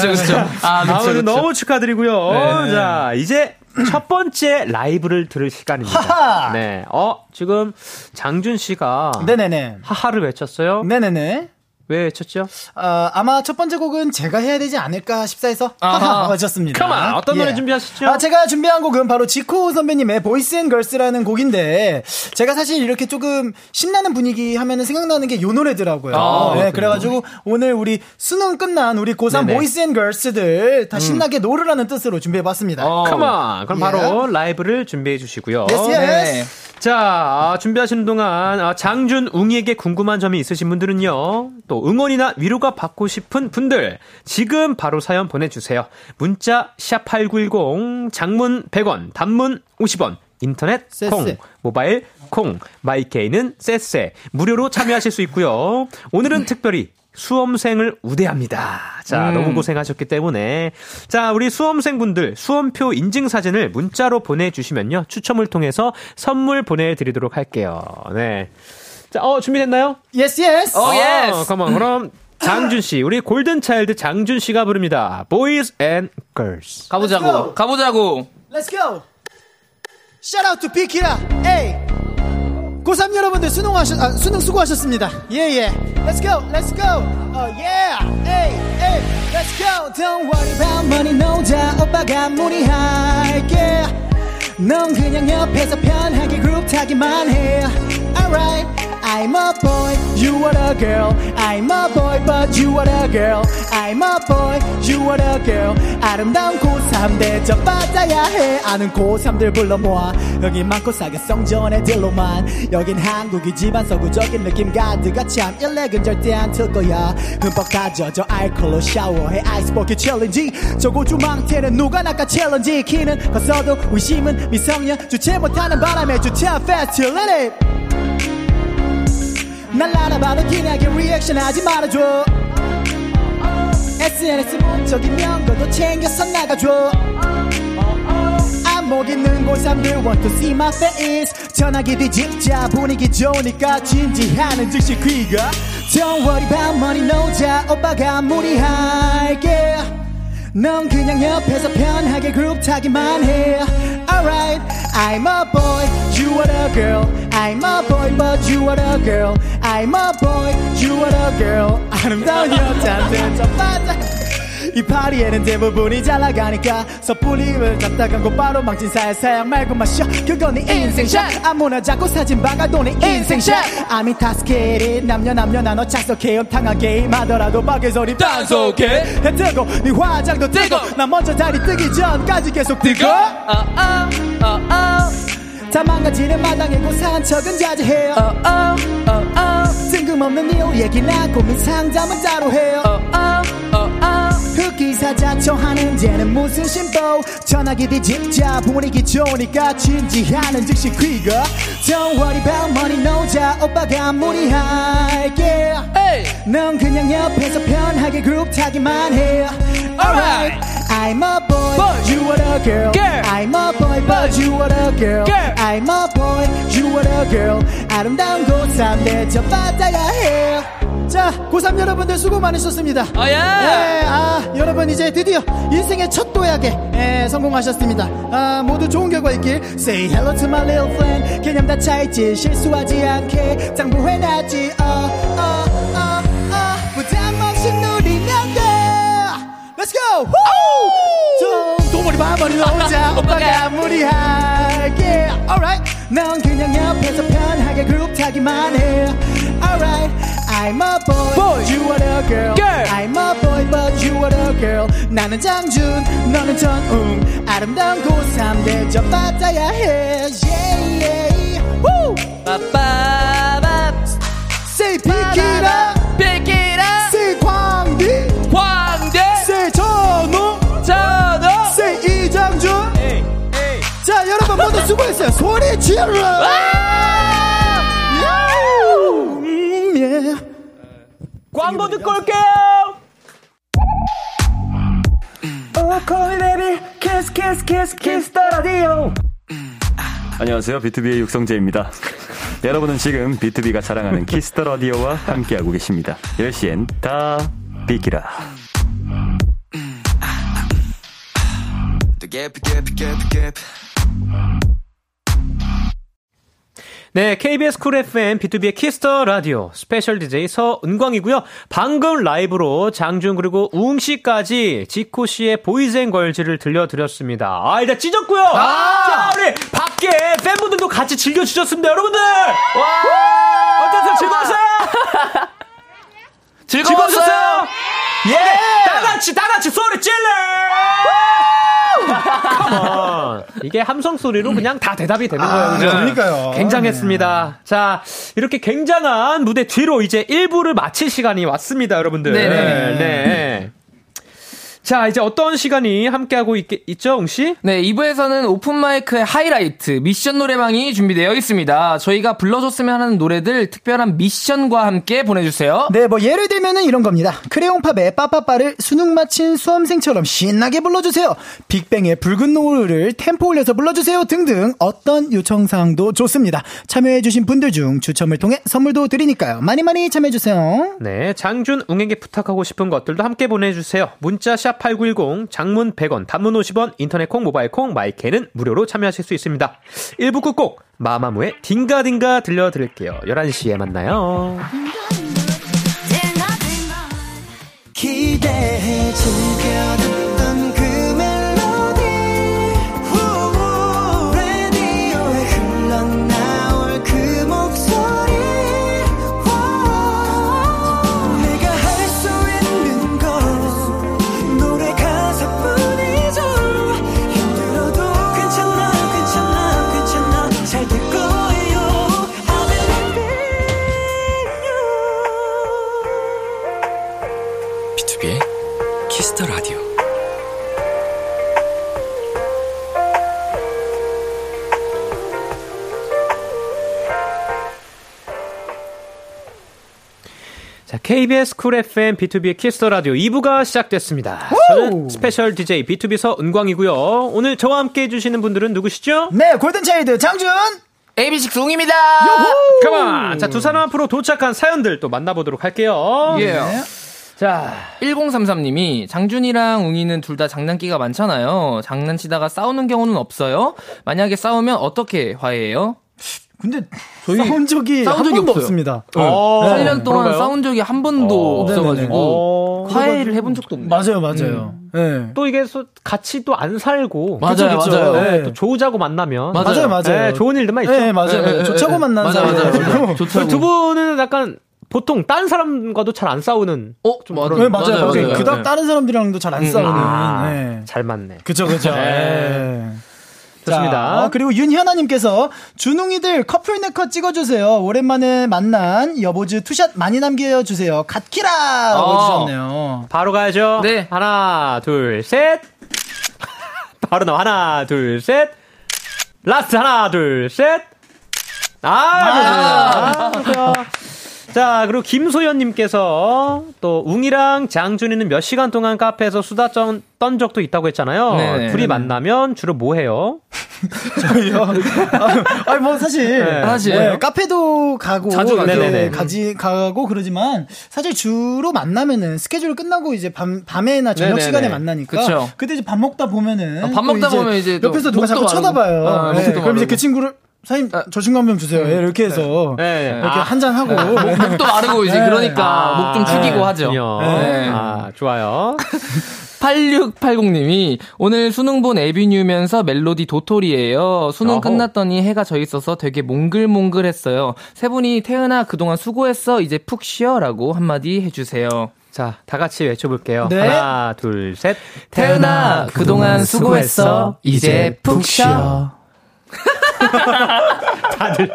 아, 오늘 너무 축하드리고요. 네. 자, 이제. 첫 번째 라이브를 들을 시간입니다. 하하! 네. 지금 장준 씨가. 네네네. 하하를 외쳤어요? 네네네. 왜 외쳤죠? 아마 첫 번째 곡은 제가 해야 되지 않을까 싶사 해서 하하 외쳤습니다. 컴온! 어떤 노래 준비하시죠? 아, 제가 준비한 곡은 바로 지코 선배님의 보이스 앤 걸스라는 곡인데, 제가 사실 이렇게 조금 신나는 분위기 하면 생각나는 게 요 노래더라고요. 네, 그래가지고 오늘 우리 수능 끝난 우리 고3 보이스 앤 걸스들 다 신나게 노르라는 뜻으로 준비해봤습니다. 컴온! 그럼 바로 라이브를 준비해 주시고요. Yes. 네. 자, 준비하시는 동안 장준 웅이에게 궁금한 점이 있으신 분들은요, 또 응원이나 위로가 받고 싶은 분들 지금 바로 사연 보내주세요. 문자 샵8910, 장문 100원, 단문 50원, 인터넷 콩, 모바일 콩, 마이케이는 쎄쎄 무료로 참여하실 수 있고요. 오늘은 특별히 수험생을 우대합니다. 자, 너무 고생하셨기 때문에. 자, 우리 수험생분들 수험표 인증사진을 문자로 보내주시면요, 추첨을 통해서 선물 보내드리도록 할게요. 네. 자, 준비됐나요? Yes. Yes. 잠깐만, 그럼 장준씨, 우리 골든차일드 장준씨가 부릅니다. Boys and Girls. 가보자고. Let's go. Shout out to 비키라. 에이. 고3 여러분들 수능 수고하셨습니다. 예. Let's go. Yeah. Hey. Let's go. Don't worry about money, no doubt. 오빠가 무리할게. 넌 그냥 옆에서 편하게 그룹 타기만 해. Alright. I'm a boy, you are a girl. I'm a boy, but you are a girl. I'm a boy, you are a girl. 아름다운 고3 대접 받아야 해. 아는 고3들 불러 모아. 여긴 많고 싸게 성전애들로만. 여긴 한국이 집안 서구적인 느낌 가득가 참. 일렉은 절대 안 틀 거야. 흠뻑 다져져 알콜로 샤워해. 아이스버킷 챌린지. 저고주 망태는 누가 나까 챌린지. 키는 컸어도 의심은 미성년. 주체 못하는 바람에 주체한 패스틸리티. 날 알아봐도 기나게 리액션 하지 말아줘. SNS 목적인 명거도 챙겨서 나가줘. 안목 있는 고3들 want to see my face. 전화기 뒤집자 분위기 좋으니까 진지하는 즉시 귀가. Don't worry about money, no doubt. 오빠가 무리할게. 넌 그냥 옆에서 편하게 그룹 타기만 해. Alright. I'm a boy, you are a girl. I'm a boy, but you are a girl. I'm a boy, you are a girl. 아름다운 여자들 저 빠져. 이 파리에는 대부분이 잘나가니까 섣불림을 답답한 곳 바로 망친 사회 사양 말고 마셔. 그건 네 인생샷. 아무나 자꾸 사진 박아도 네 인생샷. 아미 타스케리 남녀 나눠 착석해. 음탕한 게임하더라도 밖에서 립 단속해. 해 뜨고 네 화장도 뜨고 나 먼저 다리 뜨기 전까지 계속 뜨고 다 망가지는 마당에 고사한 척은 자제해요. 뜬금없는 이유 얘기나 고민 상담은 따로 해요. 흑기사 자처하는 쟤는 무슨 심보. 전화기 뒤집자 분위기 좋으니까 진지하는 즉시 퀴거. Don't worry about money no 자 오빠가 무리할게. 넌 그냥 옆에서 편하게 그룹 타기만 해. Alright. I'm a boy, but you are a girl. I'm a boy, but you are a girl. I'm a boy, you are a girl. 아름다운 고3 대접 받아야 해. 자, 고3 여러분들 수고 많으셨습니다. 예, 아, 여러분 이제 드디어 인생의 첫 도약에 성공하셨습니다. 아, 모두 좋은 결과 있길. Say hello to my little friend. 개념 다 차있지 실수하지 않게 장부해놨지. 부담 없이 누리면 돼. Let's go! 도머리 바머리 혼자 오빠가 무리할게. Alright. 넌 그냥 옆에서 편하게 그룹 타기만 해. Alright. I'm a boy, boy. You are a girl. Girl. I'm a boy, but you are a girl. 나는 장준, 너는 전웅. 아름다운 고3 대접 받아야 해. Yeah, yeah. Woo! 빠빠바. Say pick it up. Pick it up. Say 광디. 광디. Say 전웅. 전웅. Say 이장준. Hey, hey. 자, 여러분 모두 수고했어요. 소리 질러. Yeah. 광고 듣고 올게요. 오코이 베비 키스 키스 키스 키스 더 라디오. 안녕하세요, BTOB의 육성재입니다. 여러분은 지금 BTOB가 자랑하는 키스 더 라디오와 함께하고 계십니다. 10시엔 다 비키라. 네, KBS 쿨 FM, B2B의 키스터 라디오, 스페셜 DJ 서은광이고요. 방금 라이브로 장준 그리고 우웅씨까지 지코씨의 보이즈 앤 걸즈를 들려드렸습니다. 아, 일단 찢었고요. 자, 우리 밖에 팬분들도 같이 즐겨주셨습니다, 여러분들. 와, 어땠어요? 즐거웠어요? 즐거웠어요? 예! Yeah. 다 같이 소리 질러! 이게 함성 소리로 그냥 다 대답이 되는 거예요. 그죠? 그러니까요. 굉장했습니다. 자, 이렇게 굉장한 무대 뒤로 이제 1부를 마칠 시간이 왔습니다, 여러분들. 네네. 네. 자, 이제 어떤 시간이 함께하고 있죠, 웅씨? 네, 2부에서는 오픈마이크의 하이라이트, 미션 노래방이 준비되어 있습니다. 저희가 불러줬으면 하는 노래들 특별한 미션과 함께 보내주세요. 네, 뭐 예를 들면은 이런 겁니다. 크레용팝의 빠빠빠를 수능 마친 수험생처럼 신나게 불러주세요. 빅뱅의 붉은 노을을 템포 올려서 불러주세요 등등 어떤 요청사항도 좋습니다. 참여해주신 분들 중 추첨을 통해 선물도 드리니까요. 많이 많이 참여해주세요. 네, 장준, 웅에게 부탁하고 싶은 것들도 함께 보내주세요. 문자 샵 8910, 장문 100원, 단문 50원, 인터넷 콩, 모바일 콩, 마이케는 무료로 참여하실 수 있습니다. 1부 끝곡 마마무의 딩가딩가 들려드릴게요. 11시에 만나요. 기대해 주면 KBS 쿨 FM, B2B의 키스더 라디오 2부가 시작됐습니다. 저는 스페셜 DJ B2B 서은광이고요. 오늘 저와 함께 해주시는 분들은 누구시죠? 네, 골든 차일드 장준, AB6IX 웅입니다. 컴온. 자, 두 사람 앞으로 도착한 사연들 또 만나보도록 할게요. 예. Yeah. 자, 1033님이 장준이랑 웅이는 둘 다 장난기가 많잖아요. 장난치다가 싸우는 경우는 없어요? 만약에 싸우면 어떻게 화해해요? 근데 저희 싸운 적이 없습니다. 네. 8년 동안 그런가요? 싸운 적이 한 번도 없어가지고 화해를 해본 적도 없네요. 맞아요. 네. 또 이게 같이 또 안 살고 맞아요. 네. 또 좋자고 만나면 맞아요. 네, 좋은 일들만 있죠. 맞아요. 좋자고 만나는 사람. 두 분은 약간 보통 다른 사람과도 잘 안 싸우는. 좀 그런. 네, 맞아요. 그다음 다른 사람들이랑도 잘 안 싸우는. 네. 잘 맞네. 그죠. 네. 좋습니다. 그리고 윤현아님께서 준웅이들 커플 네컷 찍어주세요. 오랜만에 만난 여보즈 투샷 많이 남겨주세요. 갓키라! 라고 해주셨네요. 바로 가야죠. 네. 하나, 둘, 셋. 바로 나와. 하나, 둘, 셋. 라스트 하나, 둘, 셋. 좋습니다. 자, 그리고 김소연님께서 또 웅이랑 장준이는 몇 시간 동안 카페에서 수다 떤 적도 있다고 했잖아요. 네네. 둘이 만나면 주로 뭐 해요? 저희요? 아니 뭐 사실 네, 카페도 가고 자주 가고 그러지만 사실 주로 만나면은 스케줄 끝나고 이제 밤에나 저녁 시간에 만나니까 그쵸. 그때 이제 밥 먹다 보면은 밥 먹다 보면 옆에서 누가 자꾸 쳐다봐요. 그럼 이제 그 친구를 사장님, 저 친구 한 명 주세요. 이렇게 해서. 이렇게 한잔 하고. 목도 마르고, 이제. 그러니까, 목 좀 축이고 하죠. 좋아요. 8680님이 오늘 수능 본 에비뉴면서 멜로디 도토리예요. 수능 끝났더니 해가 져 있어서 되게 몽글몽글했어요. 세 분이 태은아 그동안 수고했어. 이제 푹 쉬어라고 한마디 해주세요. 자, 다 같이 외쳐볼게요. 네. 하나, 둘, 셋. 태은아 그동안 수고했어. 이제 푹 쉬어. 다들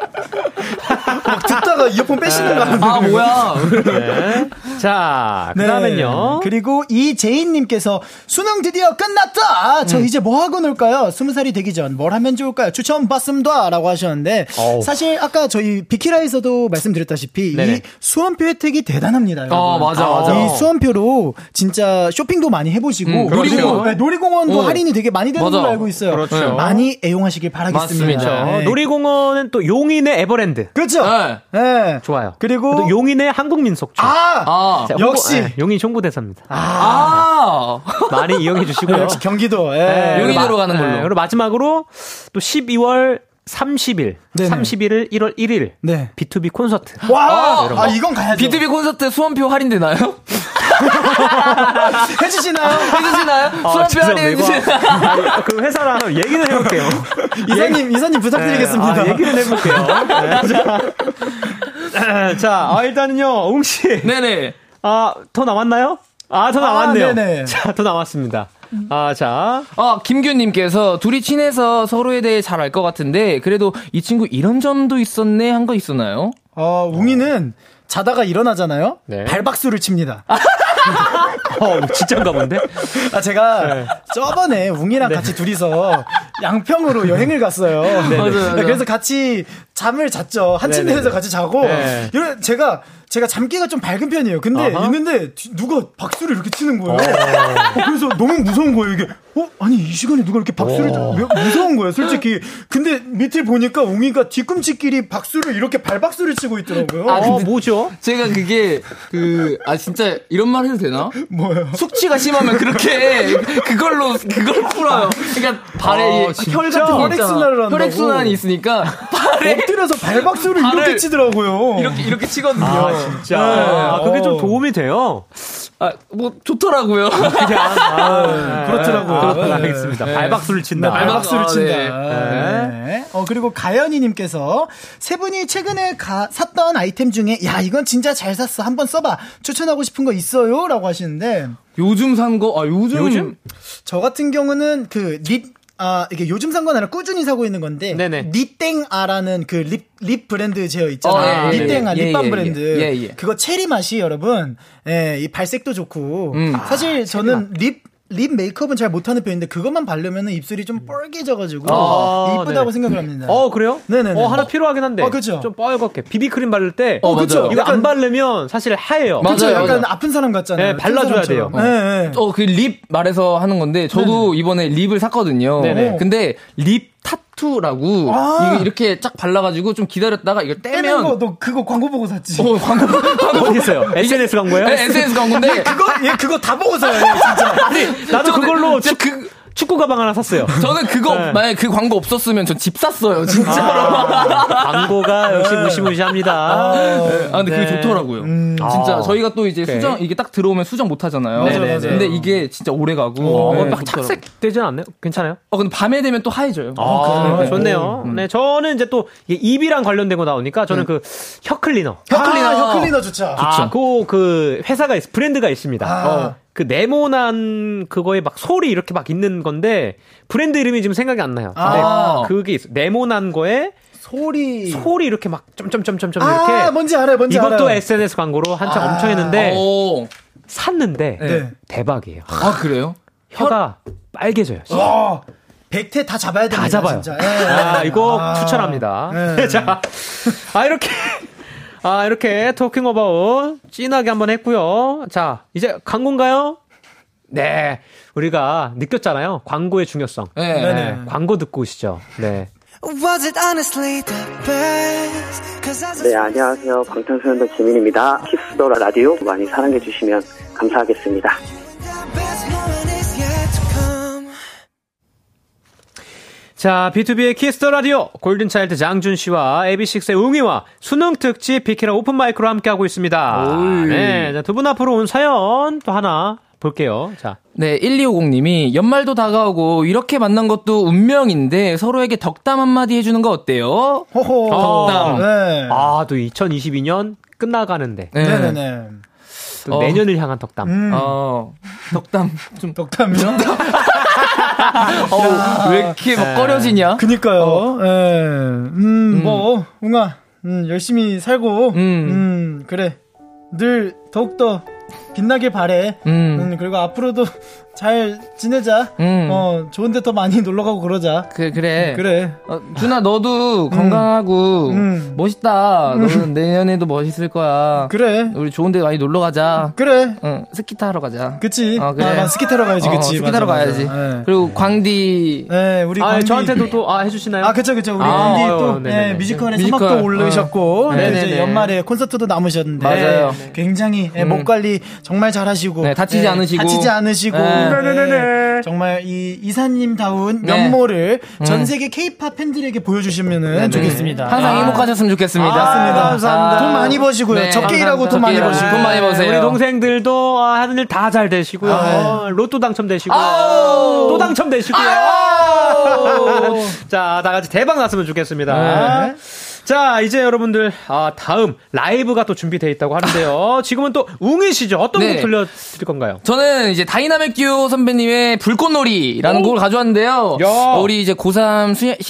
막 듣다가 이어폰 빼시는 거 아니에요? 뭐야. 네. 자, 그다음은요. 그리고 이재인님께서 수능 드디어 끝났다. 저 이제 뭐 하고 놀까요? 20살이 되기 전 뭘 하면 좋을까요? 추천 받습니다라고 하셨는데 사실 아까 저희 비키라에서도 말씀드렸다시피 이 수험표 혜택이 대단합니다. 맞아. 이 수험표로 진짜 쇼핑도 많이 해보시고 그리고 놀이공원도 할인이 되게 많이 되는 걸로 알고 있어요. 그렇죠. 많이 애용하시길 바라겠습니다. 맞습니다. 놀이공원은 또 용인의 에버랜드. 그렇죠. 네. 좋아요. 그리고 또 용인의 한국민속촌. 자, 역시 용인 홍보대사입니다. 많이 이용해 주시고요. 역시 경기도. 용인으로 가는 걸로. 그리고 마지막으로 또 12월 30일, 31일, 1월 1일 BTOB 콘서트. 와, 이건 가야죠. BTOB 콘서트 수험표 할인되나요? 해주시나요? 수험표 할인해주세요. 그 회사랑 얘기를 해볼게요. 이사님 부탁드리겠습니다. 얘기를 해볼게요. 자, 일단은요, 웅씨. 네네. 더 남았나요? 더 남았네요. 네네. 자, 더 남았습니다. 자. 김규님께서 둘이 친해서 서로에 대해 잘 알 것 같은데, 그래도 이 친구 이런 점도 있었네 한 거 있었나요? 웅이는 자다가 일어나잖아요? 발박수를 칩니다. 진짜인가 본데? 제가 저번에 웅이랑 같이 둘이서 양평으로 여행을 갔어요. 그래서 같이 잠을 잤죠. 한 침대에서 같이 자고. 제가 잠기가 좀 밝은 편이에요. 근데 있는데 누가 박수를 이렇게 치는 거예요. 그래서 너무 무서운 거예요. 이게 아니 이 시간에 누가 이렇게 박수를 무서운 거예요. 솔직히. 근데 밑을 보니까 웅이가 뒤꿈치끼리 박수를 이렇게 발박수를 치고 있더라고요. 뭐죠? 제가 그게 진짜 이런 말 해도 되나? 뭐요? 숙취가 심하면 그렇게 그걸로 풀어요. 그러니까 발에 혈 같은 거 있잖아. 혈액순환이 있으니까 발에 엎드려서 발박수를 이렇게 치더라고요. 이렇게 치거든요. 진짜. 그게 좀 도움이 돼요? 뭐, 좋더라고요. 그렇더라고요. 알겠습니다. 발박수를 친다. 네. 그리고 가연이님께서 세 분이 최근에 샀던 아이템 중에, 야, 이건 진짜 잘 샀어. 한번 써봐. 추천하고 싶은 거 있어요? 라고 하시는데. 요즘 산 거? 요즘? 저 같은 경우는 이게 요즘 산 건 아니라 꾸준히 사고 있는 건데, 립땡아라는 그 립 브랜드 제어 있잖아요. 립땡아, 립밤 브랜드. 그거 체리 맛이 여러분, 이 발색도 좋고, 사실 저는 립 메이크업은 잘 못하는 편인데, 그것만 바르면 입술이 좀 뻘개져가지고, 이쁘다고 생각을 합니다. 그래요? 네네. 하나 필요하긴 한데, 그쵸? 좀 뻘겋게. 비비크림 바를 때, 그쵸? 이거 안 바르면 사실 하얘요. 맞아요. 약간 아픈 사람 같잖아요. 발라줘야 돼요. 그 립 말해서 하는 건데, 저도 이번에 립을 샀거든요. 근데, 립 타투라고 아~ 이거 이렇게 쫙 발라가지고 좀 기다렸다가 이걸 떼면 거, 너 그거 광고 보고 샀지? 어, 광고 어디 있어요? SNS 광고예요? 네, SNS 광고인데 그거 다 보고 사요 진짜. 아니, 나도 그걸로 축구 가방 하나 샀어요. 저는 그거 네. 만약에 그 광고 없었으면 전 집 샀어요 진짜로. 아, 광고가 역시 무시무시합니다. 아 근데 네. 그게 좋더라고요. 진짜 아. 저희가 또 이제 오케이. 수정 이게 딱 들어오면 수정 못 하잖아요. 네네네. 근데 이게 진짜 오래 가고 네, 막 착색 되진 않나요? 괜찮아요? 어 근데 밤에 되면 또 하얘져요. 아, 네. 좋네요. 네 저는 이제 또 입이랑 관련된 거 나오니까 저는 그 혀 클리너 좋죠. 아, 그 회사가 브랜드가 있습니다. 아. 어. 그 네모난 그거에 막 솔이 이렇게 막 있는 건데 브랜드 이름이 지금 생각이 안 나요. 아~ 그게 있어. 네모난 거에 솔이 이렇게 막 점점점점점 아~ 이렇게. 뭔지 이것도 알아요. 이것도 SNS 광고로 한참 아~ 엄청 했는데 샀는데 네. 대박이에요. 아 그래요? 혀가 빨개져요. 아~ 백태 다 잡아야 됩니다. 다 잡아요. 진짜. 아, 이거 추천합니다. 자, 이렇게 토킹 어바웃 찐하게 한번 했고요. 자, 이제 광고인가요? 네. 우리가 느꼈잖아요. 광고의 중요성. 네. 광고 듣고 오시죠. 네. 네, 안녕하세요. 방탄소년단 지민입니다. 키스 더 라디오 많이 사랑해 주시면 감사하겠습니다. 자, B2B의 키스더 라디오, 골든차일드 장준 씨와 AB6IX의 웅이와 수능 특집 비키라 오픈 마이크로 함께하고 있습니다. 오이. 네, 자, 두 분 앞으로 온 사연 또 하나 볼게요. 자. 네, 1250님이 연말도 다가오고 이렇게 만난 것도 운명인데 서로에게 덕담 한마디 해주는 거 어때요? 호호. 덕담. 네. 아, 또 2022년 끝나가는데. 네네네. 네. 또 내년을 향한 덕담. 덕담. 좀 덕담이요? 왜 이렇게 막 꺼려지냐? 그니까요. 뭐, 웅아, 열심히 살고, 그래. 늘 더욱더 빛나길 바래. 그리고 앞으로도 잘 지내자. 좋은데 더 많이 놀러가고 그러자. 그래. 준아, 너도 건강하고, 멋있다. 너는 내년에도 멋있을 거야. 그래. 우리 좋은데 많이 놀러가자. 그래. 스키 타러 가자. 그치. 그래. 아, 스키 타러 가야지, 그치. 스키 타러 가야지. 네. 그리고 광디. 네, 우리 광디. 아, 저한테도 또, 해주시나요? 아, 그쵸. 우리 광디 또, 네, 뮤지컬에 서막도 올리셨고, 네, 이제 연말에 콘서트도 남으셨는데. 맞아요. 굉장히, 목 관리 정말 잘 하시고. 네, 다치지 않으시고. 네. 정말 이 이사님다운 면모를 전 세계 K-POP 팬들에게 보여주시면은 좋겠습니다. 항상 행복하셨으면 좋겠습니다. 맞습니다. 감사합니다. 돈 많이 버시고요. 네. 적게 일하고 돈 많이 버시고. 돈 많이 버세요. 우리 동생들도 하는 일 다 잘 되시고요. 로또 당첨되시고 또 당첨되시고요. 자, 다 같이 대박 났으면 좋겠습니다. 네. 자, 이제 여러분들 다음 라이브가 또 준비되어 있다고 하는데요. 지금은 또 웅이 씨죠. 어떤 곡 들려드릴 건가요? 저는 이제 다이나믹 듀오 선배님의 불꽃놀이라는 곡을 가져왔는데요. 우리 이제 고3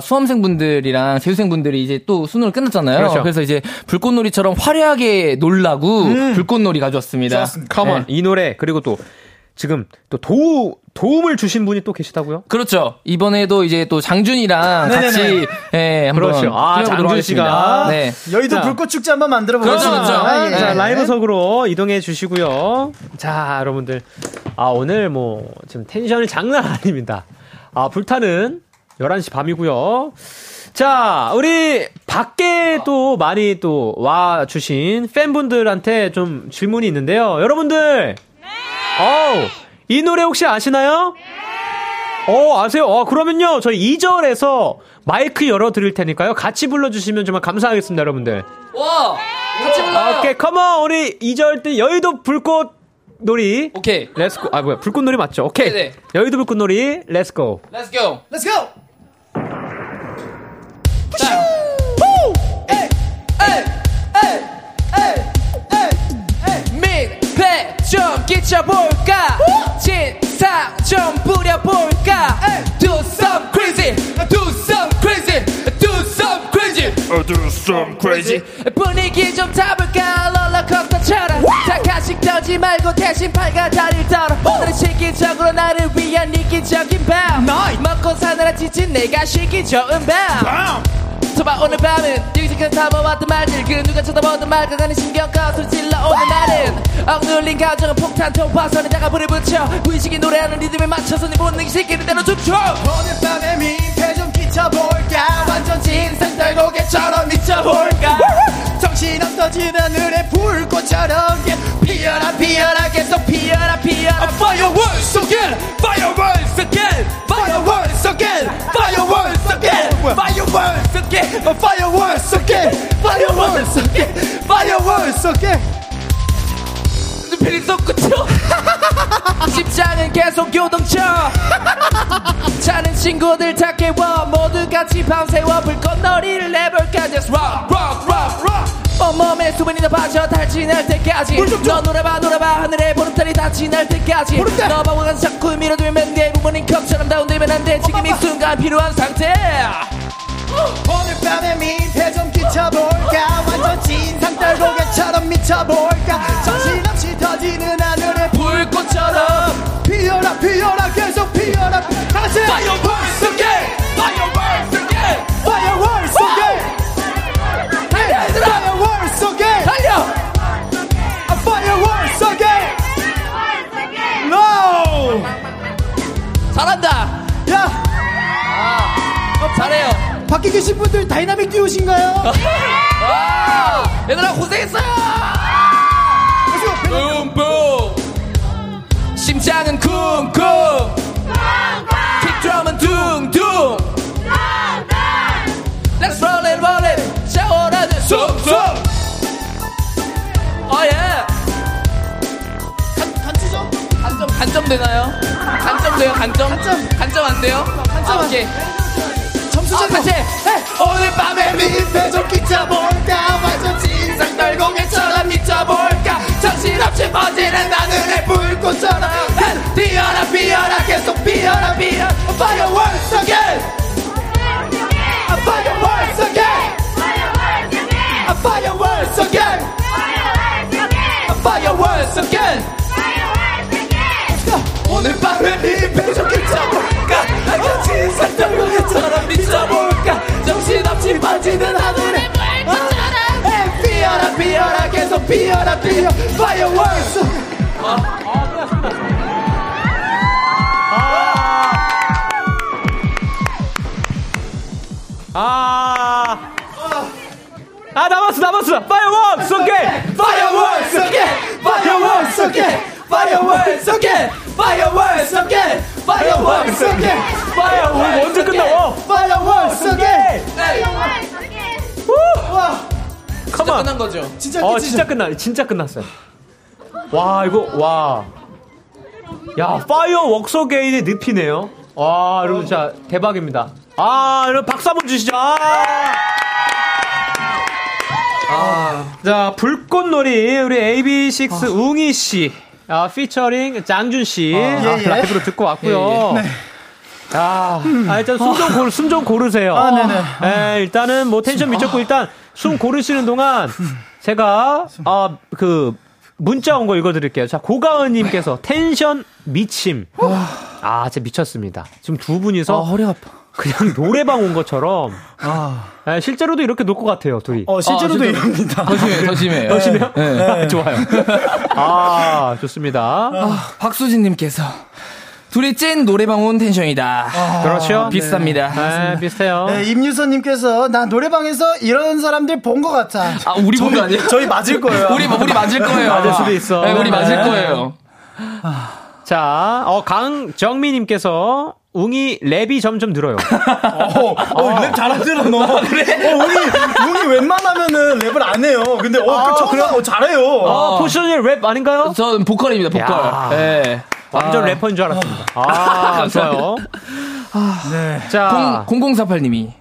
수험생분들이랑 재수생분들이 이제 또 수능을 끝났잖아요. 그렇죠. 그래서 이제 불꽃놀이처럼 화려하게 놀라고 불꽃놀이 가져왔습니다. 컴온. 네. 이 노래 그리고 또 지금 또 도움을 주신 분이 또 계시다고요? 그렇죠. 이번에도 이제 또 장준이랑 같이 예, 한번 그렇죠. 장준 씨가 네. 여의도 불꽃 축제 한번 만들어 보죠. 그렇죠. 자, 라이브석으로 이동해 주시고요. 자, 여러분들. 오늘 뭐 지금 텐션이 장난 아닙니다. 불타는 11시 밤이고요. 자, 우리 밖에 또 많이 또 와 주신 팬분들한테 좀 질문이 있는데요. 여러분들 이 노래 혹시 아시나요? 네. 아세요? 그러면요. 저희 2절에서 마이크 열어드릴 테니까요. 같이 불러주시면 정말 감사하겠습니다, 여러분들. 와! 같이 불러요! 오케이, 컴온! 우리 2절 때 여의도 불꽃놀이. 오케이. 렛츠고. 불꽃놀이 맞죠? 오케이. 네네. 여의도 불꽃놀이, 렛츠고. 렛츠고! 렛츠고! 푸슈! 후! 에이! 에이! 에이! 좀 끼쳐볼까 진상 좀 부려볼까 Do some crazy Do some crazy Do some crazy Do some crazy 분위기 좀 잡을까 롤러코스터처럼 다 가식 떠지 말고 대신 팔과 다리를 떨어 오늘은 시기적으로 나를 위한 이기적인 밤 먹고 사느라 지친 내가 쉬기 좋은 밤 서봐 오늘 밤은 여기서 담아왔던 말들 그 누가 쳐다보든 말든 간에 신경껏 소리 질러오는 나는 억눌린 감정은 폭탄 통화선에다가 불을 붙여 구인식이 노래하는 리듬에 맞춰서 네 본능이 시키는 대로 춤춰 오늘 밤에 민폐 좀 어쩐지 인생 달고개처럼 미쳐볼까 정신 없어지는 하늘의 불꽃처럼 피어라 피어라 계속 피어라 피어라 Fireworks again Fireworks again Fireworks again Fireworks again Fireworks again Fireworks again Fireworks again Fireworks again 필수 끝이요 쉽지 않은 계속 요동쳐 자는 친구들 다 깨워 모두 같이 밤새워 불꽃놀이를 해볼까 Just rock rock rock rock 온몸에 수분이 다 빠져 탈진할 때까지 너 놀아봐 놀아봐 하늘에 보름달이 다 지날 때까지 보름달. 너 방황한 자꾸 밀어들면 내 부모님 컵처럼 다운되면 안돼 지금 이 순간 필요한 상태 오늘 밤에 민폐 좀 끼쳐볼까 완전 진상 떨고개처럼 미쳐볼까 정신없이 터지는 하늘의 불꽃처럼 피어라 피어라 계속 피어라 다시 Fireworks again Fireworks again Fireworks again Fireworks again 달려 Fireworks again No 잘한다 야 잘해요 밖에 계신 분들 다이나믹 듀오신가요? 얘들아 고생했어요! 뿜뿜 심장은 쿵쿵 킥드럼은 둥둥 Let's roll it roll it 샤워라는 숨숨 어예 간점 간점 되나요? 간점 돼요 간점? 간점 안 돼요? 간점 안 돼요? 같이 오늘 밤에 민폐 좀 끼쳐볼까 완전 진상 떨고개처럼 미쳐볼까 정신없이 퍼지는 하늘의 불꽃처럼 피어라 피어라 계속 피어라 피어라 Fireworks again Fireworks again Fireworks again Fireworks again 오늘 밤에 민폐 좀 끼쳐볼까 진상 떨고개처럼 미쳐볼까 정신없이 빠지는 하늘에 불꽃처럼 피어라 피어라 계속 피어라 피어 Fireworks 남았어 Fireworks again Fireworks again Fireworks again Fireworks again! Fireworks again! Fireworks again! Fireworks 언제 끝나? Fireworks again! Fireworks again! 와! 진짜 끝난 거죠? 진짜 끝났어요. 와, 이거 와. 야, Fireworks again의 늪이네요. 와, 여러분 진짜 대박입니다. 아, 여러분 박수 한번 주시죠. 자, 불꽃놀이 우리 AB6IX 웅이 씨. 피처링 장준 씨 라이브로 듣고 왔고요. 예, 예. 네. 일단 숨 좀 고르세요. 일단은 뭐 텐션 미쳤고 일단 숨 고르시는 동안 제가 그 문자 온 거 읽어드릴게요. 자 고가은님께서 텐션 미침. 진짜 미쳤습니다. 지금 두 분이서 허리 아파. 그냥 노래방 온 것처럼. 실제로도 이렇게 놀 것 같아요, 둘이. 실제로도 이럽니다. 더 심해요. 더 심해요? 네. 좋아요. 좋습니다. 박수진님께서. 둘이 찐 노래방 온 텐션이다. 그렇죠. 비슷합니다. 네, 비슷해요. 네, 임유선님께서 나 노래방에서 이런 사람들 본 것 같아. 우리 본 거 아니에요? 저희 맞을 거예요. 우리 맞을 거예요. 맞을 수도 있어. 네, 우리 맞을 거예요. 자, 강정미님께서. 웅이 랩이 점점 늘어요. 랩 잘하더라 너. 그래? 웅이 웬만하면은 랩을 안 해요. 근데 그래 잘해요. 포션이 랩 아닌가요? 전 보컬입니다. 보컬. 네. 완전 래퍼인 줄 알았습니다. 감사해요. 네. 자, 0048님이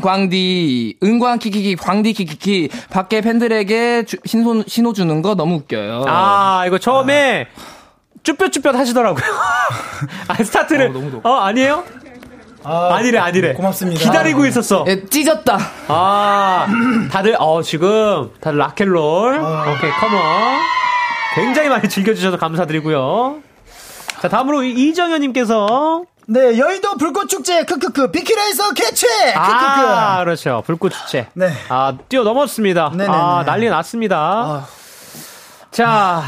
광디 키키키 밖에 팬들에게 신호 주는 거 너무 웃겨요. 이거 처음에. 쭈뼛쭈뼛 하시더라고요. 스타트를. 아니에요? 아니래. 고맙습니다. 기다리고 있었어. 예, 찢었다. 다들, 지금, 다들 락앤롤. 오케이, 컴온. 굉장히 많이 즐겨주셔서 감사드리고요. 자, 다음으로 이정현님께서. 네, 여의도 불꽃축제, 비키라에서 개최! 그렇죠. 불꽃축제. 네. 뛰어넘었습니다. 네네네. 난리 났습니다. 자.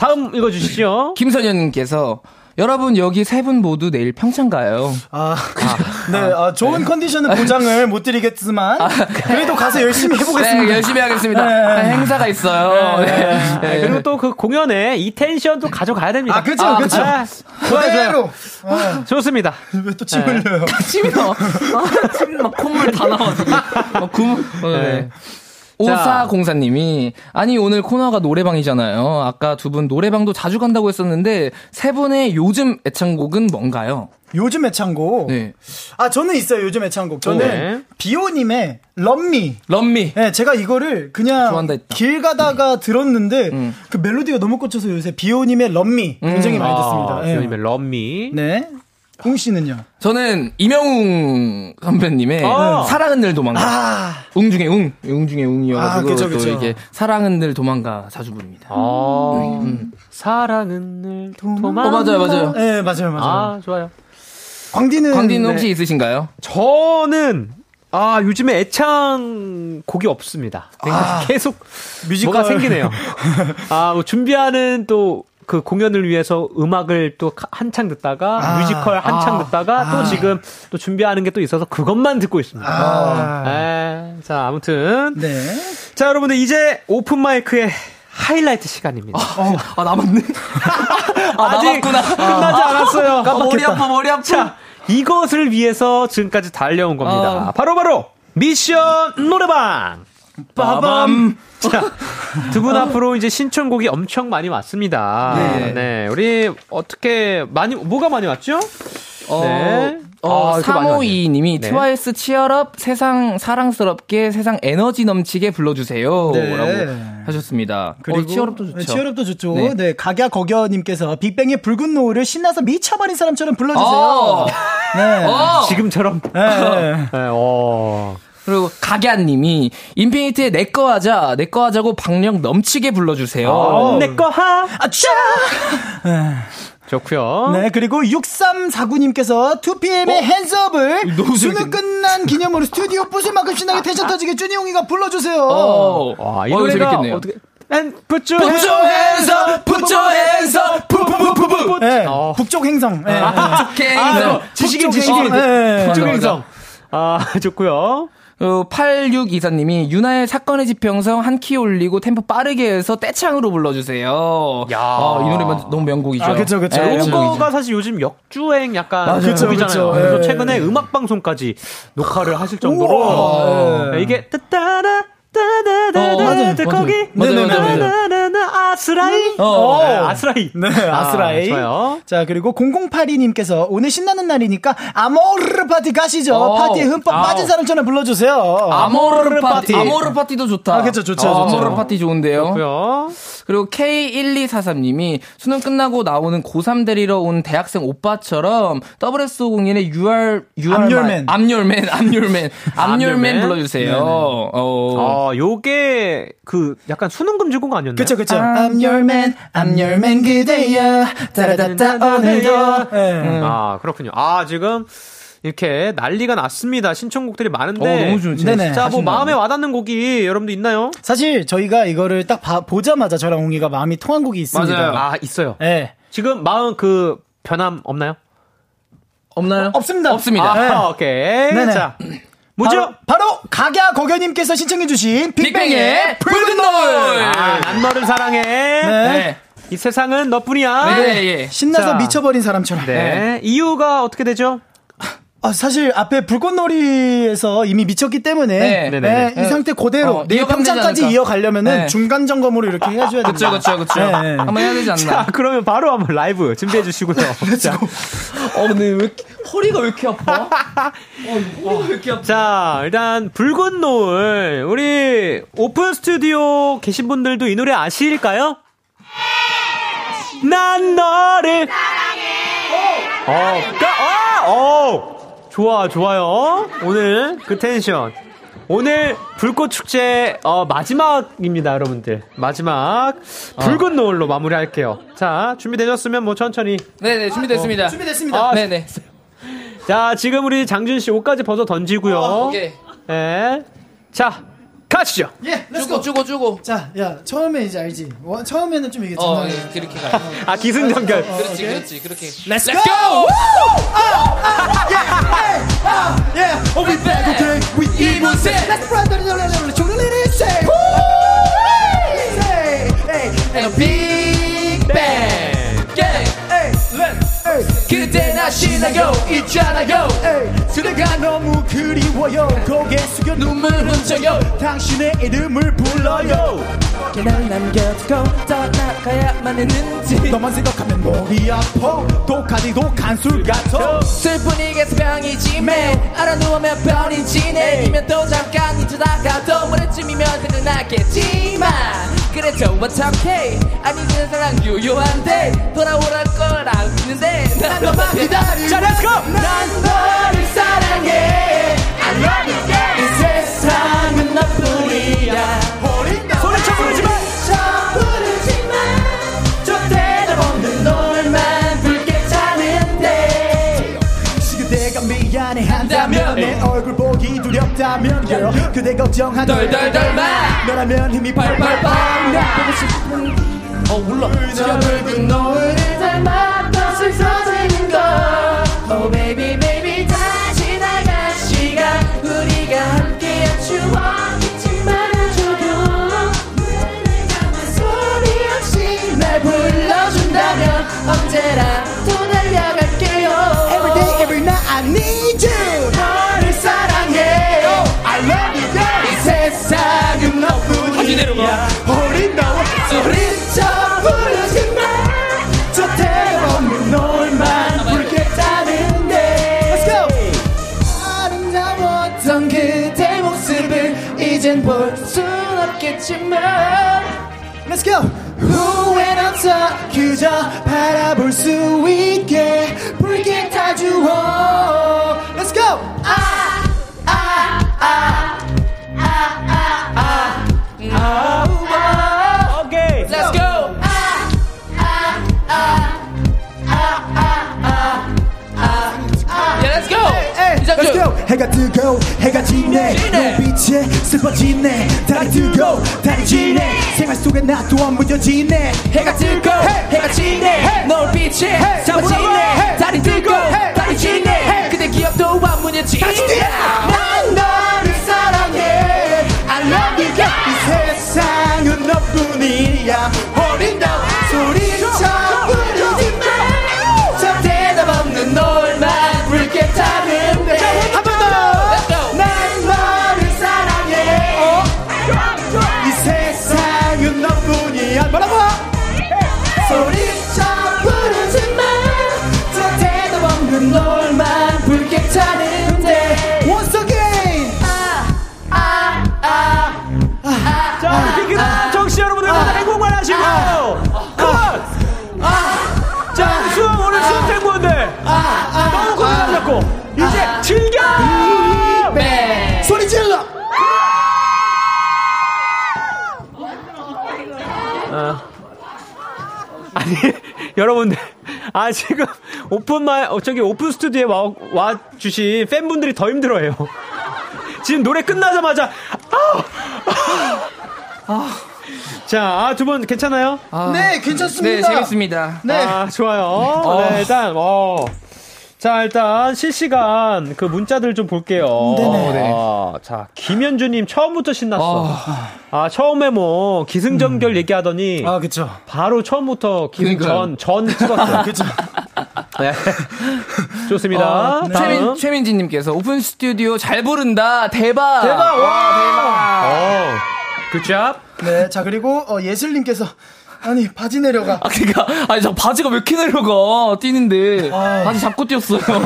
다음 읽어주시죠. 김선현님께서 여러분 여기 세 분 모두 내일 평창 가요. 좋은 컨디션은 보장을 못 드리겠지만 그래도 가서 열심히 해보겠습니다. 네, 열심히 하겠습니다. 네. 행사가 있어요. 네. 그리고 또 그 공연에 이 텐션도 가져가야 됩니다. 그렇죠. 그대로. 좋습니다. 왜 또 침 흘려요? 침이 나. 막 콧물 다 나와서. 막 구멍. 네. 5404님이 아니 오늘 코너가 노래방이잖아요. 아까 두 분 노래방도 자주 간다고 했었는데 세 분의 요즘 애창곡은 뭔가요? 요즘 애창곡? 네. 아 저는 있어요. 요즘 애창곡. 저는 네. 비오님의 럼미. 네, 제가 이거를 그냥 길 가다가 들었는데 그 멜로디가 너무 꽂혀서 요새 비오님의 럼미 굉장히 많이 듣습니다. 비오님의 럼미. 네. 홍 씨는요? 저는 이명웅 선배님의 사랑은 늘 도망가. 웅중의 웅이어가지고 또 이게 사랑은 늘 도망가 자주 부릅니다. 사랑은 늘 도망가. 맞아요. 네, 맞아요. 아, 좋아요. 광디는 혹시 있으신가요? 저는 요즘에 애창 곡이 없습니다. 계속 뮤지컬 뭐가 생기네요. 뭐 준비하는 또 그 공연을 위해서 음악을 또 한창 듣다가 뮤지컬 한창 듣다가 또 지금 또 준비하는 게 또 있어서 그것만 듣고 있습니다. 자, 아무튼 네. 자, 여러분들 이제 오픈 마이크의 하이라이트 시간입니다. 남았네. 남았구나. 끝나지 않았어요. 머리 아파. 이것을 위해서 지금까지 달려온 겁니다. 바로 미션 노래방. 빠밤. 자, 두 분 앞으로 이제 신청곡이 엄청 많이 왔습니다. 네, 우리 어떻게 뭐가 많이 왔죠? 352님이 트와이스 치얼업 세상 사랑스럽게 세상 에너지 넘치게 불러주세요. 네. 라고 하셨습니다. 그리고 치얼업도 좋죠. 네, 각야거겨님께서 빅뱅의 붉은 노을을 신나서 미쳐버린 사람처럼 불러주세요. 지금처럼. 그리고 가갸님이 인피니트의 내꺼 하자고 박력 넘치게 불러주세요. 내꺼 하자. 좋고요. 네, 그리고 6349님께서 2PM의 핸즈업을 수능 끝난 기념으로 스튜디오 부술 만큼 신나게 텐션 터지게 준이용이가 불러주세요. 이 노래가 어떻게? Put your hands up. 네, 북쪽 행성. 지식인. 북쪽 행성. 좋고요. 8624님이 유나의 사건의 지평선 한 키 올리고 템포 빠르게 해서 떼창으로 불러주세요. 이 노래만 너무 명곡이죠. 그렇죠. 이거가 사실 요즘 역주행 약간 곡이잖아요. 그래서 최근에 음악 방송까지 녹화를 하실 정도로 이게 따따라 따다다다 거기 네네네네 아스라이. 좋아요. 자, 그리고 0082님께서 오늘 신나는 날이니까 아모르 파티 가시죠. 파티에 흠뻑 빠진 사람처럼 불러주세요. 아모르 파티. 아모르 파티도 좋다. 그렇죠. 아모르 파티 좋은데요. 좋고요. 그리고 K1243님이 수능 끝나고 나오는 고3 데리러 온 대학생 오빠처럼 WS501의 암열맨 불러주세요. 요게 그 약간 수능 금지곡 아니었나요? 그쵸. I'm your man 그대여 따라다다 오늘도. 그렇군요. 지금 이렇게 난리가 났습니다. 신청곡들이 많은데. 너무 좋은데. 자, 뭐 마음에 와닿는 곡이 여러분도 있나요? 사실 저희가 이거를 딱 보자마자 저랑 옹이가 마음이 통한 곡이 있습니다. 맞아요. 있어요. 네. 지금 마음 그 변함 없나요? 없습니다. 오케이. 네네. 자. 뭐죠? 바로 가갸거겨님께서 신청해주신 빅뱅의 붉은 노을. 난 너를 사랑해. 네. 이 세상은 너뿐이야. 네. 신나서 미쳐버린 사람처럼. 네. 이유가 어떻게 되죠? 사실 앞에 불꽃놀이에서 이미 미쳤기 때문에 이 상태 그대로 내일 평창까지 이어가려면은 중간 점검으로 이렇게 해줘야 됩니다. 그렇죠. 한번 해야 되지 않나? 자, 그러면 바로 한번 라이브 준비해 주시고요. 자, 근데 허리가 왜 이렇게 아파? 자, 일단 붉은 노을 우리 오픈 스튜디오 계신 분들도 이 노래 아실까요? 네. 난 너를 사랑해. 좋아요. 오늘 그 텐션. 오늘 불꽃축제 마지막입니다, 여러분들. 마지막. 붉은 노을로 마무리할게요. 자, 준비되셨으면 뭐 천천히. 네네, 준비됐습니다. 네네. 자, 지금 우리 장준 씨 옷까지 벗어 던지고요. 오케이. 네. 자, 가시죠. 예, 렛츠고. 주고. 자, 야, 처음에 이제 알지. 처음에는 좀 이게 장난 그렇게 가. 아, 기승전결. 그렇지. 그렇게. 렛츠고. 예. We back okay. We even say. Let's run the say. Say. Hey, and a big bang. Hey, let's. 그대 나 신나요 있잖아요 그대가 너무 그리워요 고개 숙여 눈물 훔쳐요 당신의 이름을 불러요 어떻게 날 남겨두고 떠나가야만 했는지 너만 생각하면 목이 아파 독하디도 간술 같아 슬픈 이게 병이지만 알아 누우면 변이지 내리면 또 잠깐 잊으다가 또 모레쯤이면 끝나겠지만 그래도 어떡해 아니 내 사랑 유효한데 돌아오랄 걸 알고 있는데 너만 기다리고 자, 렛츠고! 난 너를 사랑해 I love you, yeah. 이 세상은 너뿐이야 소리쳐 부르지마 저 대답없는 너만 붉게 차는데 그대가 미안해 한다면 내 얼굴 보기 두렵다면 girl 그대 걱정한 덜덜덜마 너라면 힘이 팔팔팔 나 보고 싶은 울러 저 붉은 노을 닮아 낯을 서지는 걸 Oh baby baby 다 지나간 시간 우리가 함께한 추억 잊지 말아줘요 내가 말 소리 없이 날 불러준다면 언제나 또 날려갈게요 Every day every night I need you 너를 사랑해 oh, I love you girl 이 세상은 너뿐이야 우린 너와 소리쳐 볼 순 없겠지만 Let's go! 후회는 없어 그저 바라볼 수 있게 붉게 타주어 Let's go! Okay. Let's go! Let's go! Let's go! 해가 뜨고 해가 지네 눈빛에 슬퍼지네 달이 뜨고 달이 지네 생활 속에 나 또한 무뎌지네 해가 뜨고 해가 지네 눈빛에 슬퍼지네 달이 뜨고 달이 지네 그대 기억 또한 무뎌지네 난 너를 사랑해 I love you girl 이 세상은 너뿐이야 어린다 소리쳐 부르지마 저 대답 없는 너만 붉게 타는데 뭐라고? 소리쳐 부르지마 저 대답 없는 놀만 붉게 차는데 Once again 자 우리 킹키드 정씨 여러분들 모두 행복만 하시고 자 오늘 수업 탱고인데 너무 고생하지 않고 이제 즐겨 소리 질러 아니 여러분들 아 지금 오픈 스튜디오에 와 주신 팬분들이 더 힘들어해요. 지금 노래 끝나자마자 자, 두 분 괜찮아요? 네, 괜찮습니다. 네, 재밌습니다. 네, 좋아요. 네, 일단 자, 일단 실시간 그 문자들 좀 볼게요. 네네. 자, 김현주님 처음부터 신났어. 처음에 뭐 기승전결 얘기하더니 그쵸. 바로 처음부터 기승전 찍었어요. 그쵸. 네. 좋습니다. 네. 최민지님께서 오픈 스튜디오 잘 부른다. 대박. 대박. 굿잡. 네, 자 그리고 예슬님께서. 아니 바지 내려가. 아니 저 바지가 왜 이렇게 내려가? 뛰는데 바지 잡고 뛰었어요. 큰일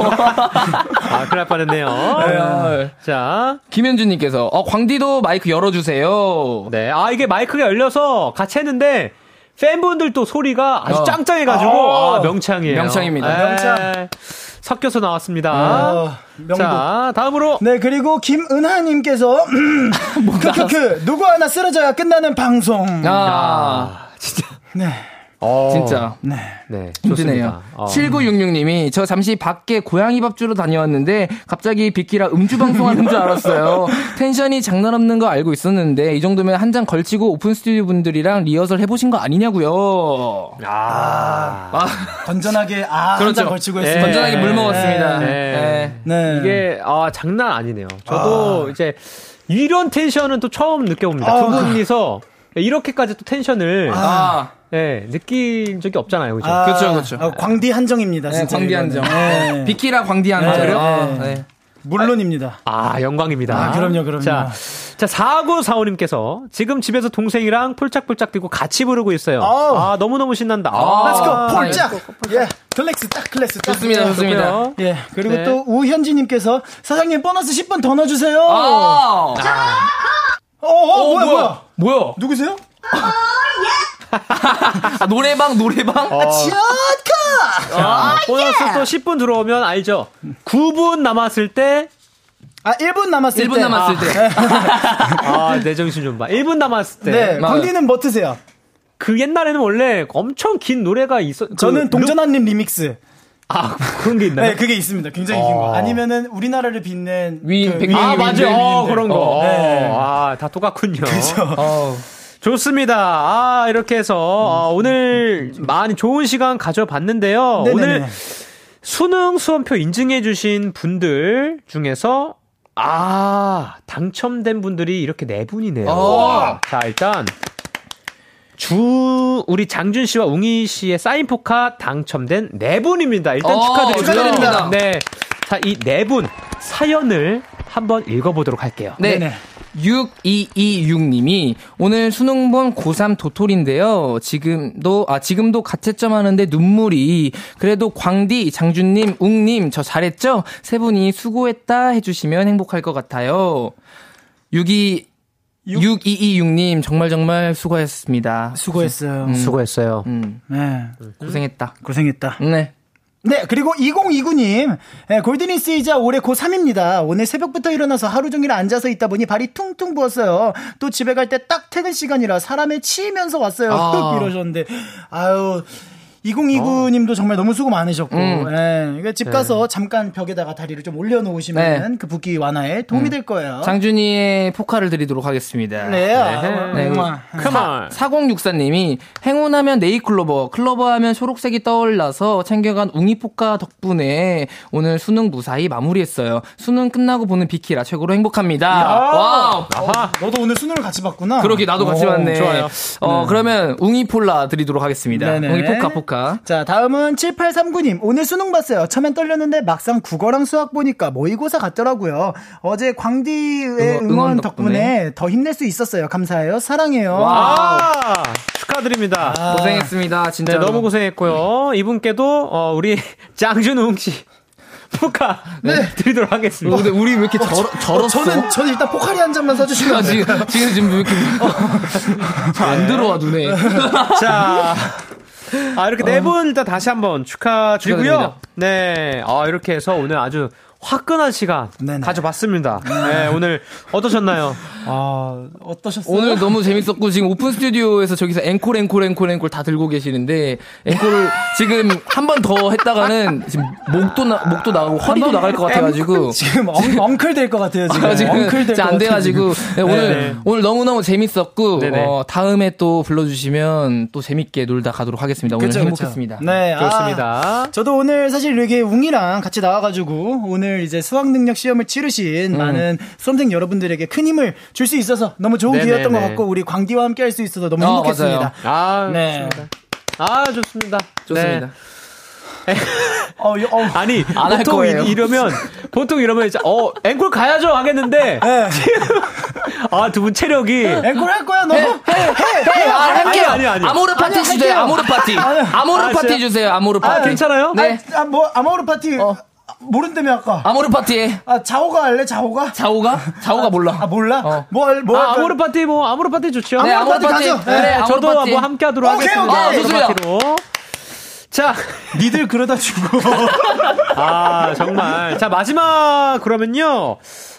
날 뻔했네요. 자 김현주님께서 광디도 마이크 열어주세요. 네, 이게 마이크가 열려서 같이 했는데 팬분들 또 소리가 아주 짱짱해가지고 명창이에요. 명창입니다. 명창. 섞여서 나왔습니다. 자, 다음으로. 네, 그리고 김은하님께서 누구 하나 쓰러져야 끝나는 방송. 진짜. 네. 진짜. 네. 네. 힘드네요. 7966님이 저 잠시 밖에 고양이 밥 주러 다녀왔는데 갑자기 비키라 음주 방송하는 줄 알았어요. 텐션이 장난 없는 거 알고 있었는데 이 정도면 한 장 걸치고 오픈 스튜디오 분들이랑 리허설 해보신 거 아니냐고요. 건전하게 그렇죠. 한 장 걸치고 했습니다. 네. 건전하게 물 먹었습니다. 네. 이게 장난 아니네요. 저도 이제 이런 텐션은 또 처음 느껴봅니다. 두 분이서 이렇게까지 또 텐션을 네, 느낀 적이 없잖아요. 그렇죠? 그렇죠. 광디 한정입니다. 네, 진짜 광디 한정. 네. 비키라 광디 한정. 네. 물론입니다. 영광입니다. 그럼요. 자, 4945님께서 지금 집에서 동생이랑 폴짝폴짝 뛰고 같이 부르고 있어요. 너무너무 신난다. 렛츠고 폴짝. 예. 클래스 딱 클래스 딱. 좋습니다. 예. 그리고 네. 또 우현지님께서 사장님 보너스 10분 더 넣어주세요. 뭐야? 누구세요? 노래방? 지아카! 보너스 또 10분 들어오면 알죠? 9분 남았을 때 1분 남았을 때. 내 정신 좀 봐. 1분 남았을 때. 네, 광디는 뭐 드세요? 그 옛날에는 원래 엄청 긴 노래가 있었... 저는 동전한님 리믹스. 그런 게 있나요? 네, 그게 있습니다. 굉장히 긴 거. 아니면은 우리나라를 빛낸... 위인. 맞아요. 그런 거. 네. 다 똑같군요. 그렇죠. 좋습니다. 이렇게 해서 오늘 많이 좋은 시간 가져봤는데요. 네네네. 오늘 수능 수험표 인증해주신 분들 중에서 당첨된 분들이 이렇게 네 분이네요. 자, 일단 우리 장준 씨와 웅이 씨의 사인 포카 당첨된 네 분입니다. 일단 축하드립니다. 네, 자, 이 네 분 사연을 한번 읽어보도록 할게요. 네네. 6226님이 오늘 수능 본 고3 도토리인데요. 지금도 가채점 하는데 눈물이. 그래도 광디, 장준님, 웅님 저 잘했죠? 세 분이 수고했다 해주시면 행복할 것 같아요. 6226님 정말 수고했습니다. 수고했어요. 수고했어요. 네. 고생했다. 네. 네, 그리고 2029님, 골든이스이자 올해 고3입니다. 오늘 새벽부터 일어나서 하루 종일 앉아서 있다 보니 발이 퉁퉁 부었어요. 또 집에 갈 때 딱 퇴근 시간이라 사람에 치이면서 왔어요. 이러셨는데, 아유. 2029님도 정말 너무 수고 많으셨고, 예, 집 가서 잠깐 벽에다가 다리를 좀 올려놓으시면 그 붓기 완화에 도움이 될 거예요. 장준이의 포카를 드리도록 하겠습니다. 네. 4064님이 행운하면 네이클로버, 클로버하면 초록색이 떠올라서 챙겨간 웅이 포카 덕분에 오늘 수능 무사히 마무리했어요. 수능 끝나고 보는 비키라 최고로 행복합니다. 와우. 너도 오늘 수능을 같이 봤구나. 그러게, 나도 같이 봤네. 좋아요. 그러면 웅이 폴라 드리도록 하겠습니다. 네네. 웅이 포카. 자, 다음은 7839님. 오늘 수능 봤어요. 처음엔 떨렸는데 막상 국어랑 수학 보니까 모의고사 같더라고요. 어제 광디의 응원 덕분에 더 힘낼 수 있었어요. 감사해요. 사랑해요. 축하드립니다. 고생했습니다. 진짜 네, 너무 고생했고요. 이분께도 우리 장준웅 씨 포카 드리도록 하겠습니다. 근데 우리 왜 이렇게 절었어? 저는 일단 포카리 한 잔만 사주시면 지금 왜 이렇게 안 들어와 눈에. 자. 이렇게 네 분 일단 다시 한번 축하드리고요. 네. 이렇게 해서 오늘 아주 화끈한 시간 가져봤습니다. 네, 오늘 어떠셨나요? 어떠셨어요? 오늘 너무 재밌었고, 지금 오픈 스튜디오에서 저기서 앵콜 다 들고 계시는데, 앵콜을 지금 한 번 더 했다가는 지금 목도 나가고 허리도 나갈 것 같아가지고. 지금 엉클 될 것 같아요, 지금. 엉클 될 것 같아요. 안 돼가지고. 네, 오늘 너무너무 재밌었고, 다음에 또 불러주시면 또 재밌게 놀다 가도록 하겠습니다. 오늘 행복했습니다. 네, 좋습니다. 저도 오늘 사실 이렇게 웅이랑 같이 나와가지고, 오늘 이제 수학능력 시험을 치르신 많은 수험생 여러분들에게 큰 힘을 줄 수 있어서 너무 좋은 기회였던 것 같고, 우리 광디와 함께 할 수 있어서 너무 행복했습니다. 네. 좋습니다. 네. 아니, 보통 이러면, 이제, 앵콜 가야죠! 하겠는데, 두 분 체력이. 앵콜 할 거야, 너? 해! 아니. 아모르 파티 주세요, 아모르 파티. 아모르 파티 주세요, 아모르 파티. 괜찮아요? 네. 아모르 파티. 모른다며 아까. 아모르 파티에. 자오가 할래? 자오가? 자오가 몰라. 몰라? 아모르 파티 아모르 파티 좋죠. 네, 아모르 파티 가죠. 네, 저도 뭐 함께 하도록 하겠습니다. 좋습니다. 자, 니들 그러다 주고. 정말. 자, 마지막 그러면요.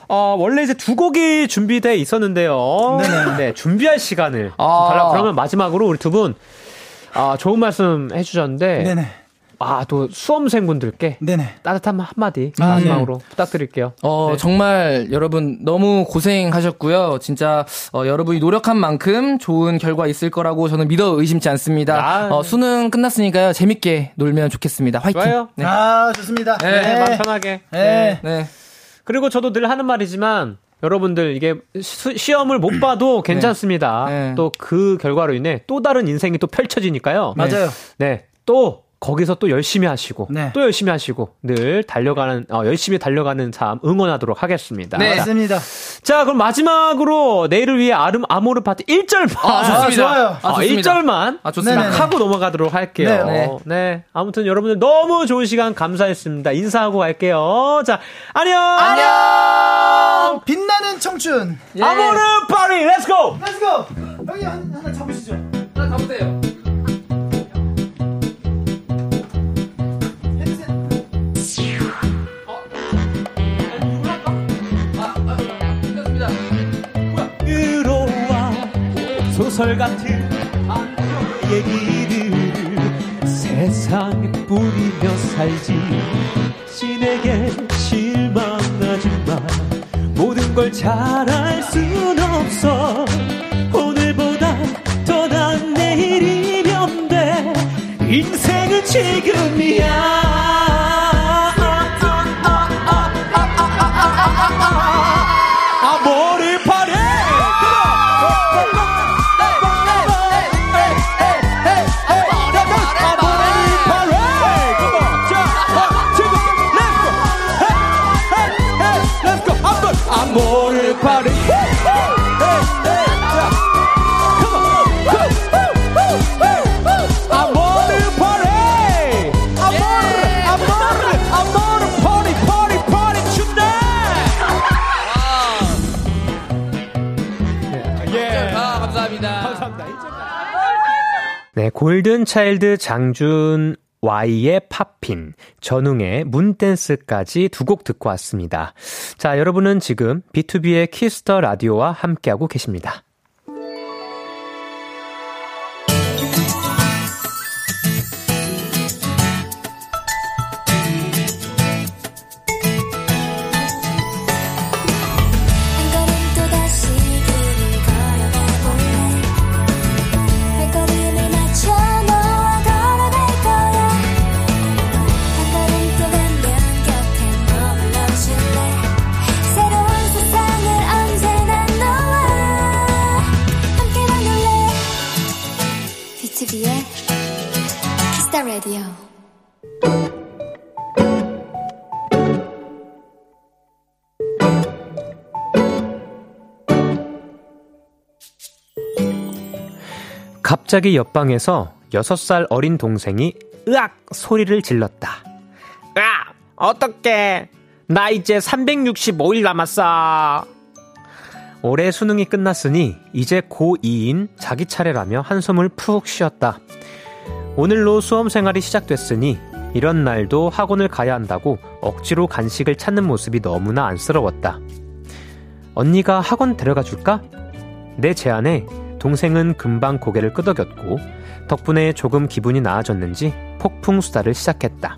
원래 이제 두 곡이 준비돼 있었는데요. 네, 준비할 시간을 달라고. 그러면 마지막으로 우리 두 분 아, 좋은 말씀 해주셨는데. 네네. 아, 또 수험생분들께 네네. 따뜻한 한마디 마지막으로 네. 부탁드릴게요. 네. 정말 여러분 너무 고생하셨고요. 진짜 여러분이 노력한 만큼 좋은 결과 있을 거라고 저는 믿어 의심치 않습니다. 아, 네. 수능 끝났으니까요. 재밌게 놀면 좋겠습니다. 화이팅. 좋아요. 네. 아, 좋습니다. 네, 네. 마음 편하게. 네. 네. 네. 그리고 저도 늘 하는 말이지만 여러분들 이게 시험을 못 봐도 괜찮습니다. 네. 네. 또 그 결과로 인해 또 다른 인생이 또 펼쳐지니까요. 맞아요. 네. 또 거기서 또 열심히 하시고 네. 또 열심히 하시고 늘 달려가는 열심히 달려가는 삶 응원하도록 하겠습니다. 네, 맞습니다. 자, 그럼 마지막으로 내일을 위해 아모르 파티 1절만 좋습니다. 좋아요. 1절만 좋습니다. 하고 넘어가도록 할게요. 네. 네. 네. 아무튼 여러분들 너무 좋은 시간 감사했습니다. 인사하고 갈게요. 자, 안녕. 안녕. 빛나는 청춘. 예. 아모르 파티. Let's go. Let's go. 형님 하나 잡으시죠. 하나 잡으세요. 소설 같은 얘기를 세상에 뿌리며 살지 신에게 실망하지 마. 모든 걸 잘할 순 없어. 오늘보다 더 나은 내일이면 돼. 인생은 지금이야. 아모르 파티. 아모르 파티. 아모르 파티. 아모르 파티 파티 파티 tonight. 예. 아, 감사합니다. 감사합니다. 네, 골든 차일드 장준 Y의 팝핀, 전웅의 문댄스까지 두 곡 듣고 왔습니다. 자, 여러분은 지금 BTOB의 키스터 라디오와 함께하고 계십니다. 갑자기 옆방에서 6살 어린 동생이 으악 소리를 질렀다. 야, 어떡해. 나 이제 365일 남았어. 올해 수능이 끝났으니 이제 고2인 자기 차례라며 한숨을 푹 쉬었다. 오늘로 수험생활이 시작됐으니 이런 날도 학원을 가야 한다고 억지로 간식을 찾는 모습이 너무나 안쓰러웠다. 언니가 학원 데려가줄까? 내 제안에 동생은 금방 고개를 끄덕였고 덕분에 조금 기분이 나아졌는지 폭풍 수다를 시작했다.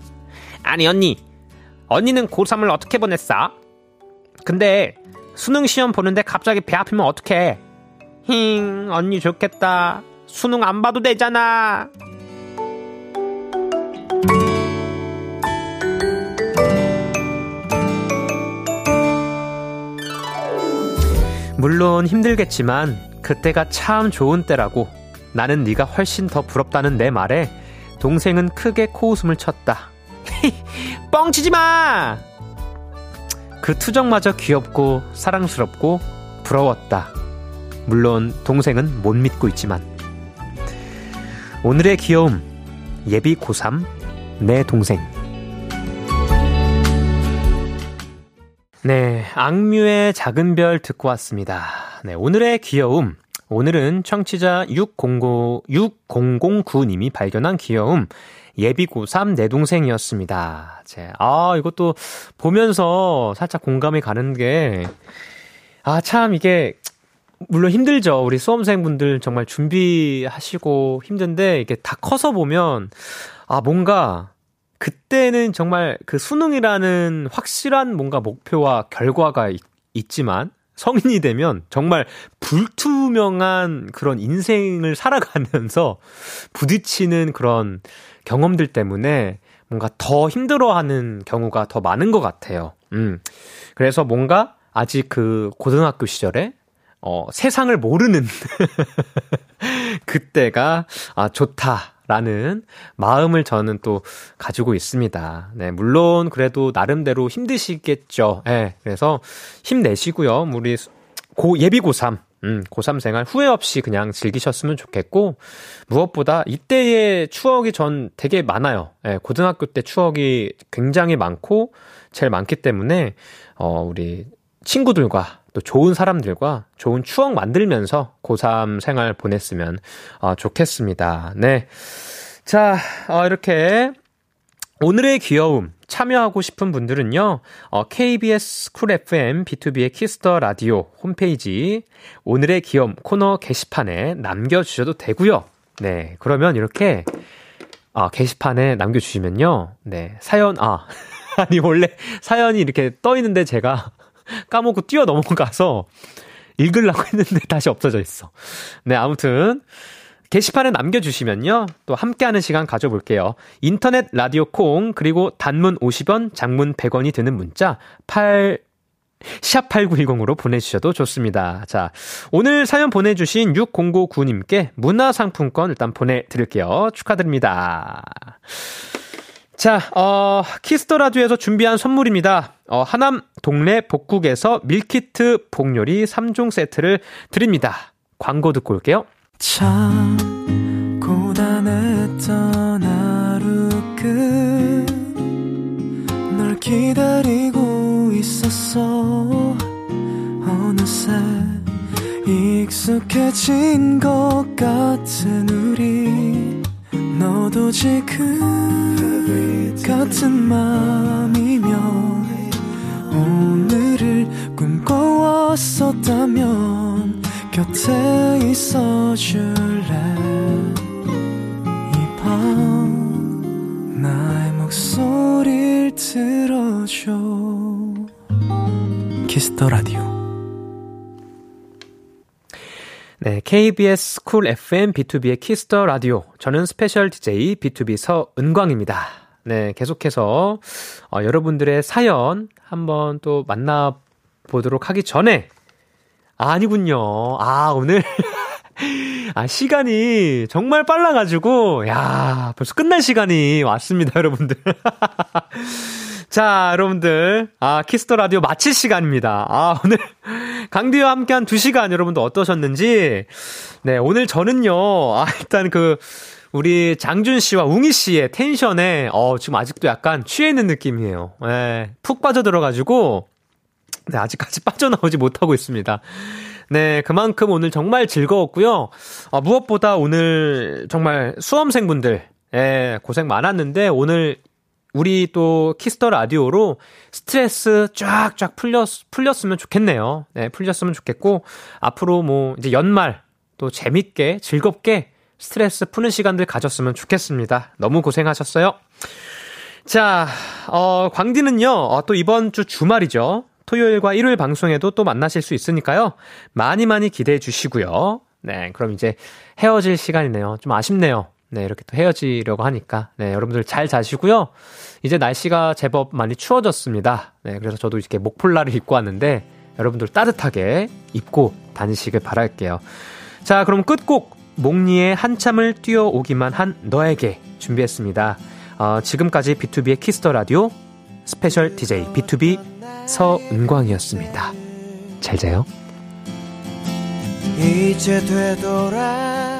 아니 언니는 고3을 어떻게 보냈어? 근데 수능 시험 보는데 갑자기 배 아프면 어떡해? 힝, 언니 좋겠다. 수능 안 봐도 되잖아. 물론 힘들겠지만 그때가 참 좋은 때라고 나는 네가 훨씬 더 부럽다는 내 말에 동생은 크게 코웃음을 쳤다. 뻥치지 마! 그 투정마저 귀엽고 사랑스럽고 부러웠다. 물론 동생은 못 믿고 있지만 오늘의 귀여움 예비 고3 내 동생. 네, 악뮤의 작은 별 듣고 왔습니다. 네, 오늘의 귀여움. 오늘은 청취자 6009님이 발견한 귀여움. 예비 고3 내 동생이었습니다. 이것도 보면서 살짝 공감이 가는 게, 아, 참 이게 물론 힘들죠. 우리 수험생분들 정말 준비하시고 힘든데 이게 다 커서 보면 아 뭔가 그때는 정말 그 수능이라는 확실한 뭔가 목표와 결과가 있지만 성인이 되면 정말 불투명한 그런 인생을 살아가면서 부딪히는 그런 경험들 때문에 뭔가 더 힘들어하는 경우가 더 많은 것 같아요. 그래서 뭔가 아직 그 고등학교 시절에 세상을 모르는 그때가 아 좋다라는 마음을 저는 또 가지고 있습니다. 네, 물론 그래도 나름대로 힘드시겠죠. 네, 그래서 힘내시고요. 우리 예비 고3 고3 생활 후회 없이 그냥 즐기셨으면 좋겠고 무엇보다 이때의 추억이 전 되게 많아요. 예, 고등학교 때 추억이 굉장히 많고 제일 많기 때문에 우리 친구들과 또 좋은 사람들과 좋은 추억 만들면서 고3 생활 보냈으면 좋겠습니다. 네, 자 이렇게 오늘의 귀여움 참여하고 싶은 분들은요. KBS 쿨 FM BTOB의 키스더 라디오 홈페이지 오늘의 귀여움 코너 게시판에 남겨주셔도 되고요. 네, 그러면 이렇게 게시판에 남겨주시면요. 네, 사연 아니 원래 사연이 이렇게 떠 있는데 제가 까먹고 뛰어 넘어가서 읽으려고 했는데 다시 없어져 있어. 네, 아무튼. 게시판에 남겨주시면요. 또 함께하는 시간 가져볼게요. 인터넷 라디오 콩 그리고 단문 50원 장문 100원이 드는 문자 #8910으로 보내주셔도 좋습니다. 자, 오늘 사연 보내주신 6099님께 문화상품권 일단 보내드릴게요. 축하드립니다. 자, 키스더라디오에서 준비한 선물입니다. 하남 동래 복국에서 밀키트 복요리 3종 세트를 드립니다. 광고 듣고 올게요. 참 고단했던 하루 끝 널 기다리고 있었어. 어느새 익숙해진 것 같은 우리 너도 지금 같은 맘이면 오늘을 꿈꿔왔었다면 곁에 있어줄래. 이 밤 나의 목소리를 들어줘. 키스더라디오. 네, KBS 쿨 FM BTOB의 키스더라디오. 저는 스페셜 DJ BTOB 서은광입니다. 네, 계속해서 여러분들의 사연 한번 또 만나보도록 하기 전에 아니군요. 오늘. 시간이 정말 빨라가지고, 야, 벌써 끝날 시간이 왔습니다, 여러분들. 자, 여러분들. 키스더 라디오 마칠 시간입니다. 오늘. 강디와 함께한 2시간 여러분들 어떠셨는지. 네, 오늘 저는요, 일단 우리 장준 씨와 웅이 씨의 텐션에, 지금 아직도 약간 취해 있는 느낌이에요. 네, 푹 빠져들어가지고, 네, 아직까지 빠져나오지 못하고 있습니다. 네, 그만큼 오늘 정말 즐거웠고요. 무엇보다 오늘 정말 수험생분들, 예, 고생 많았는데 오늘 우리 또 키스더 라디오로 스트레스 쫙쫙 풀렸으면 좋겠네요. 네, 풀렸으면 좋겠고 앞으로 뭐 이제 연말 또 재밌게 즐겁게 스트레스 푸는 시간들 가졌으면 좋겠습니다. 너무 고생하셨어요. 자, 광디는요, 또 이번 주 주말이죠. 토요일과 일요일 방송에도 또 만나실 수 있으니까요. 많이 많이 기대해 주시고요. 네, 그럼 이제 헤어질 시간이네요. 좀 아쉽네요. 네, 이렇게 또 헤어지려고 하니까. 네, 여러분들 잘 자시고요. 이제 날씨가 제법 많이 추워졌습니다. 네, 그래서 저도 이렇게 목폴라를 입고 왔는데 여러분들 따뜻하게 입고 다니시길 바랄게요. 자, 그럼 끝곡 목리에 한참을 뛰어오기만 한 너에게 준비했습니다. 지금까지 BTOB의 키스더 라디오 스페셜 DJ BTOB 서은광이었습니다. 잘 자요. 이제 되돌아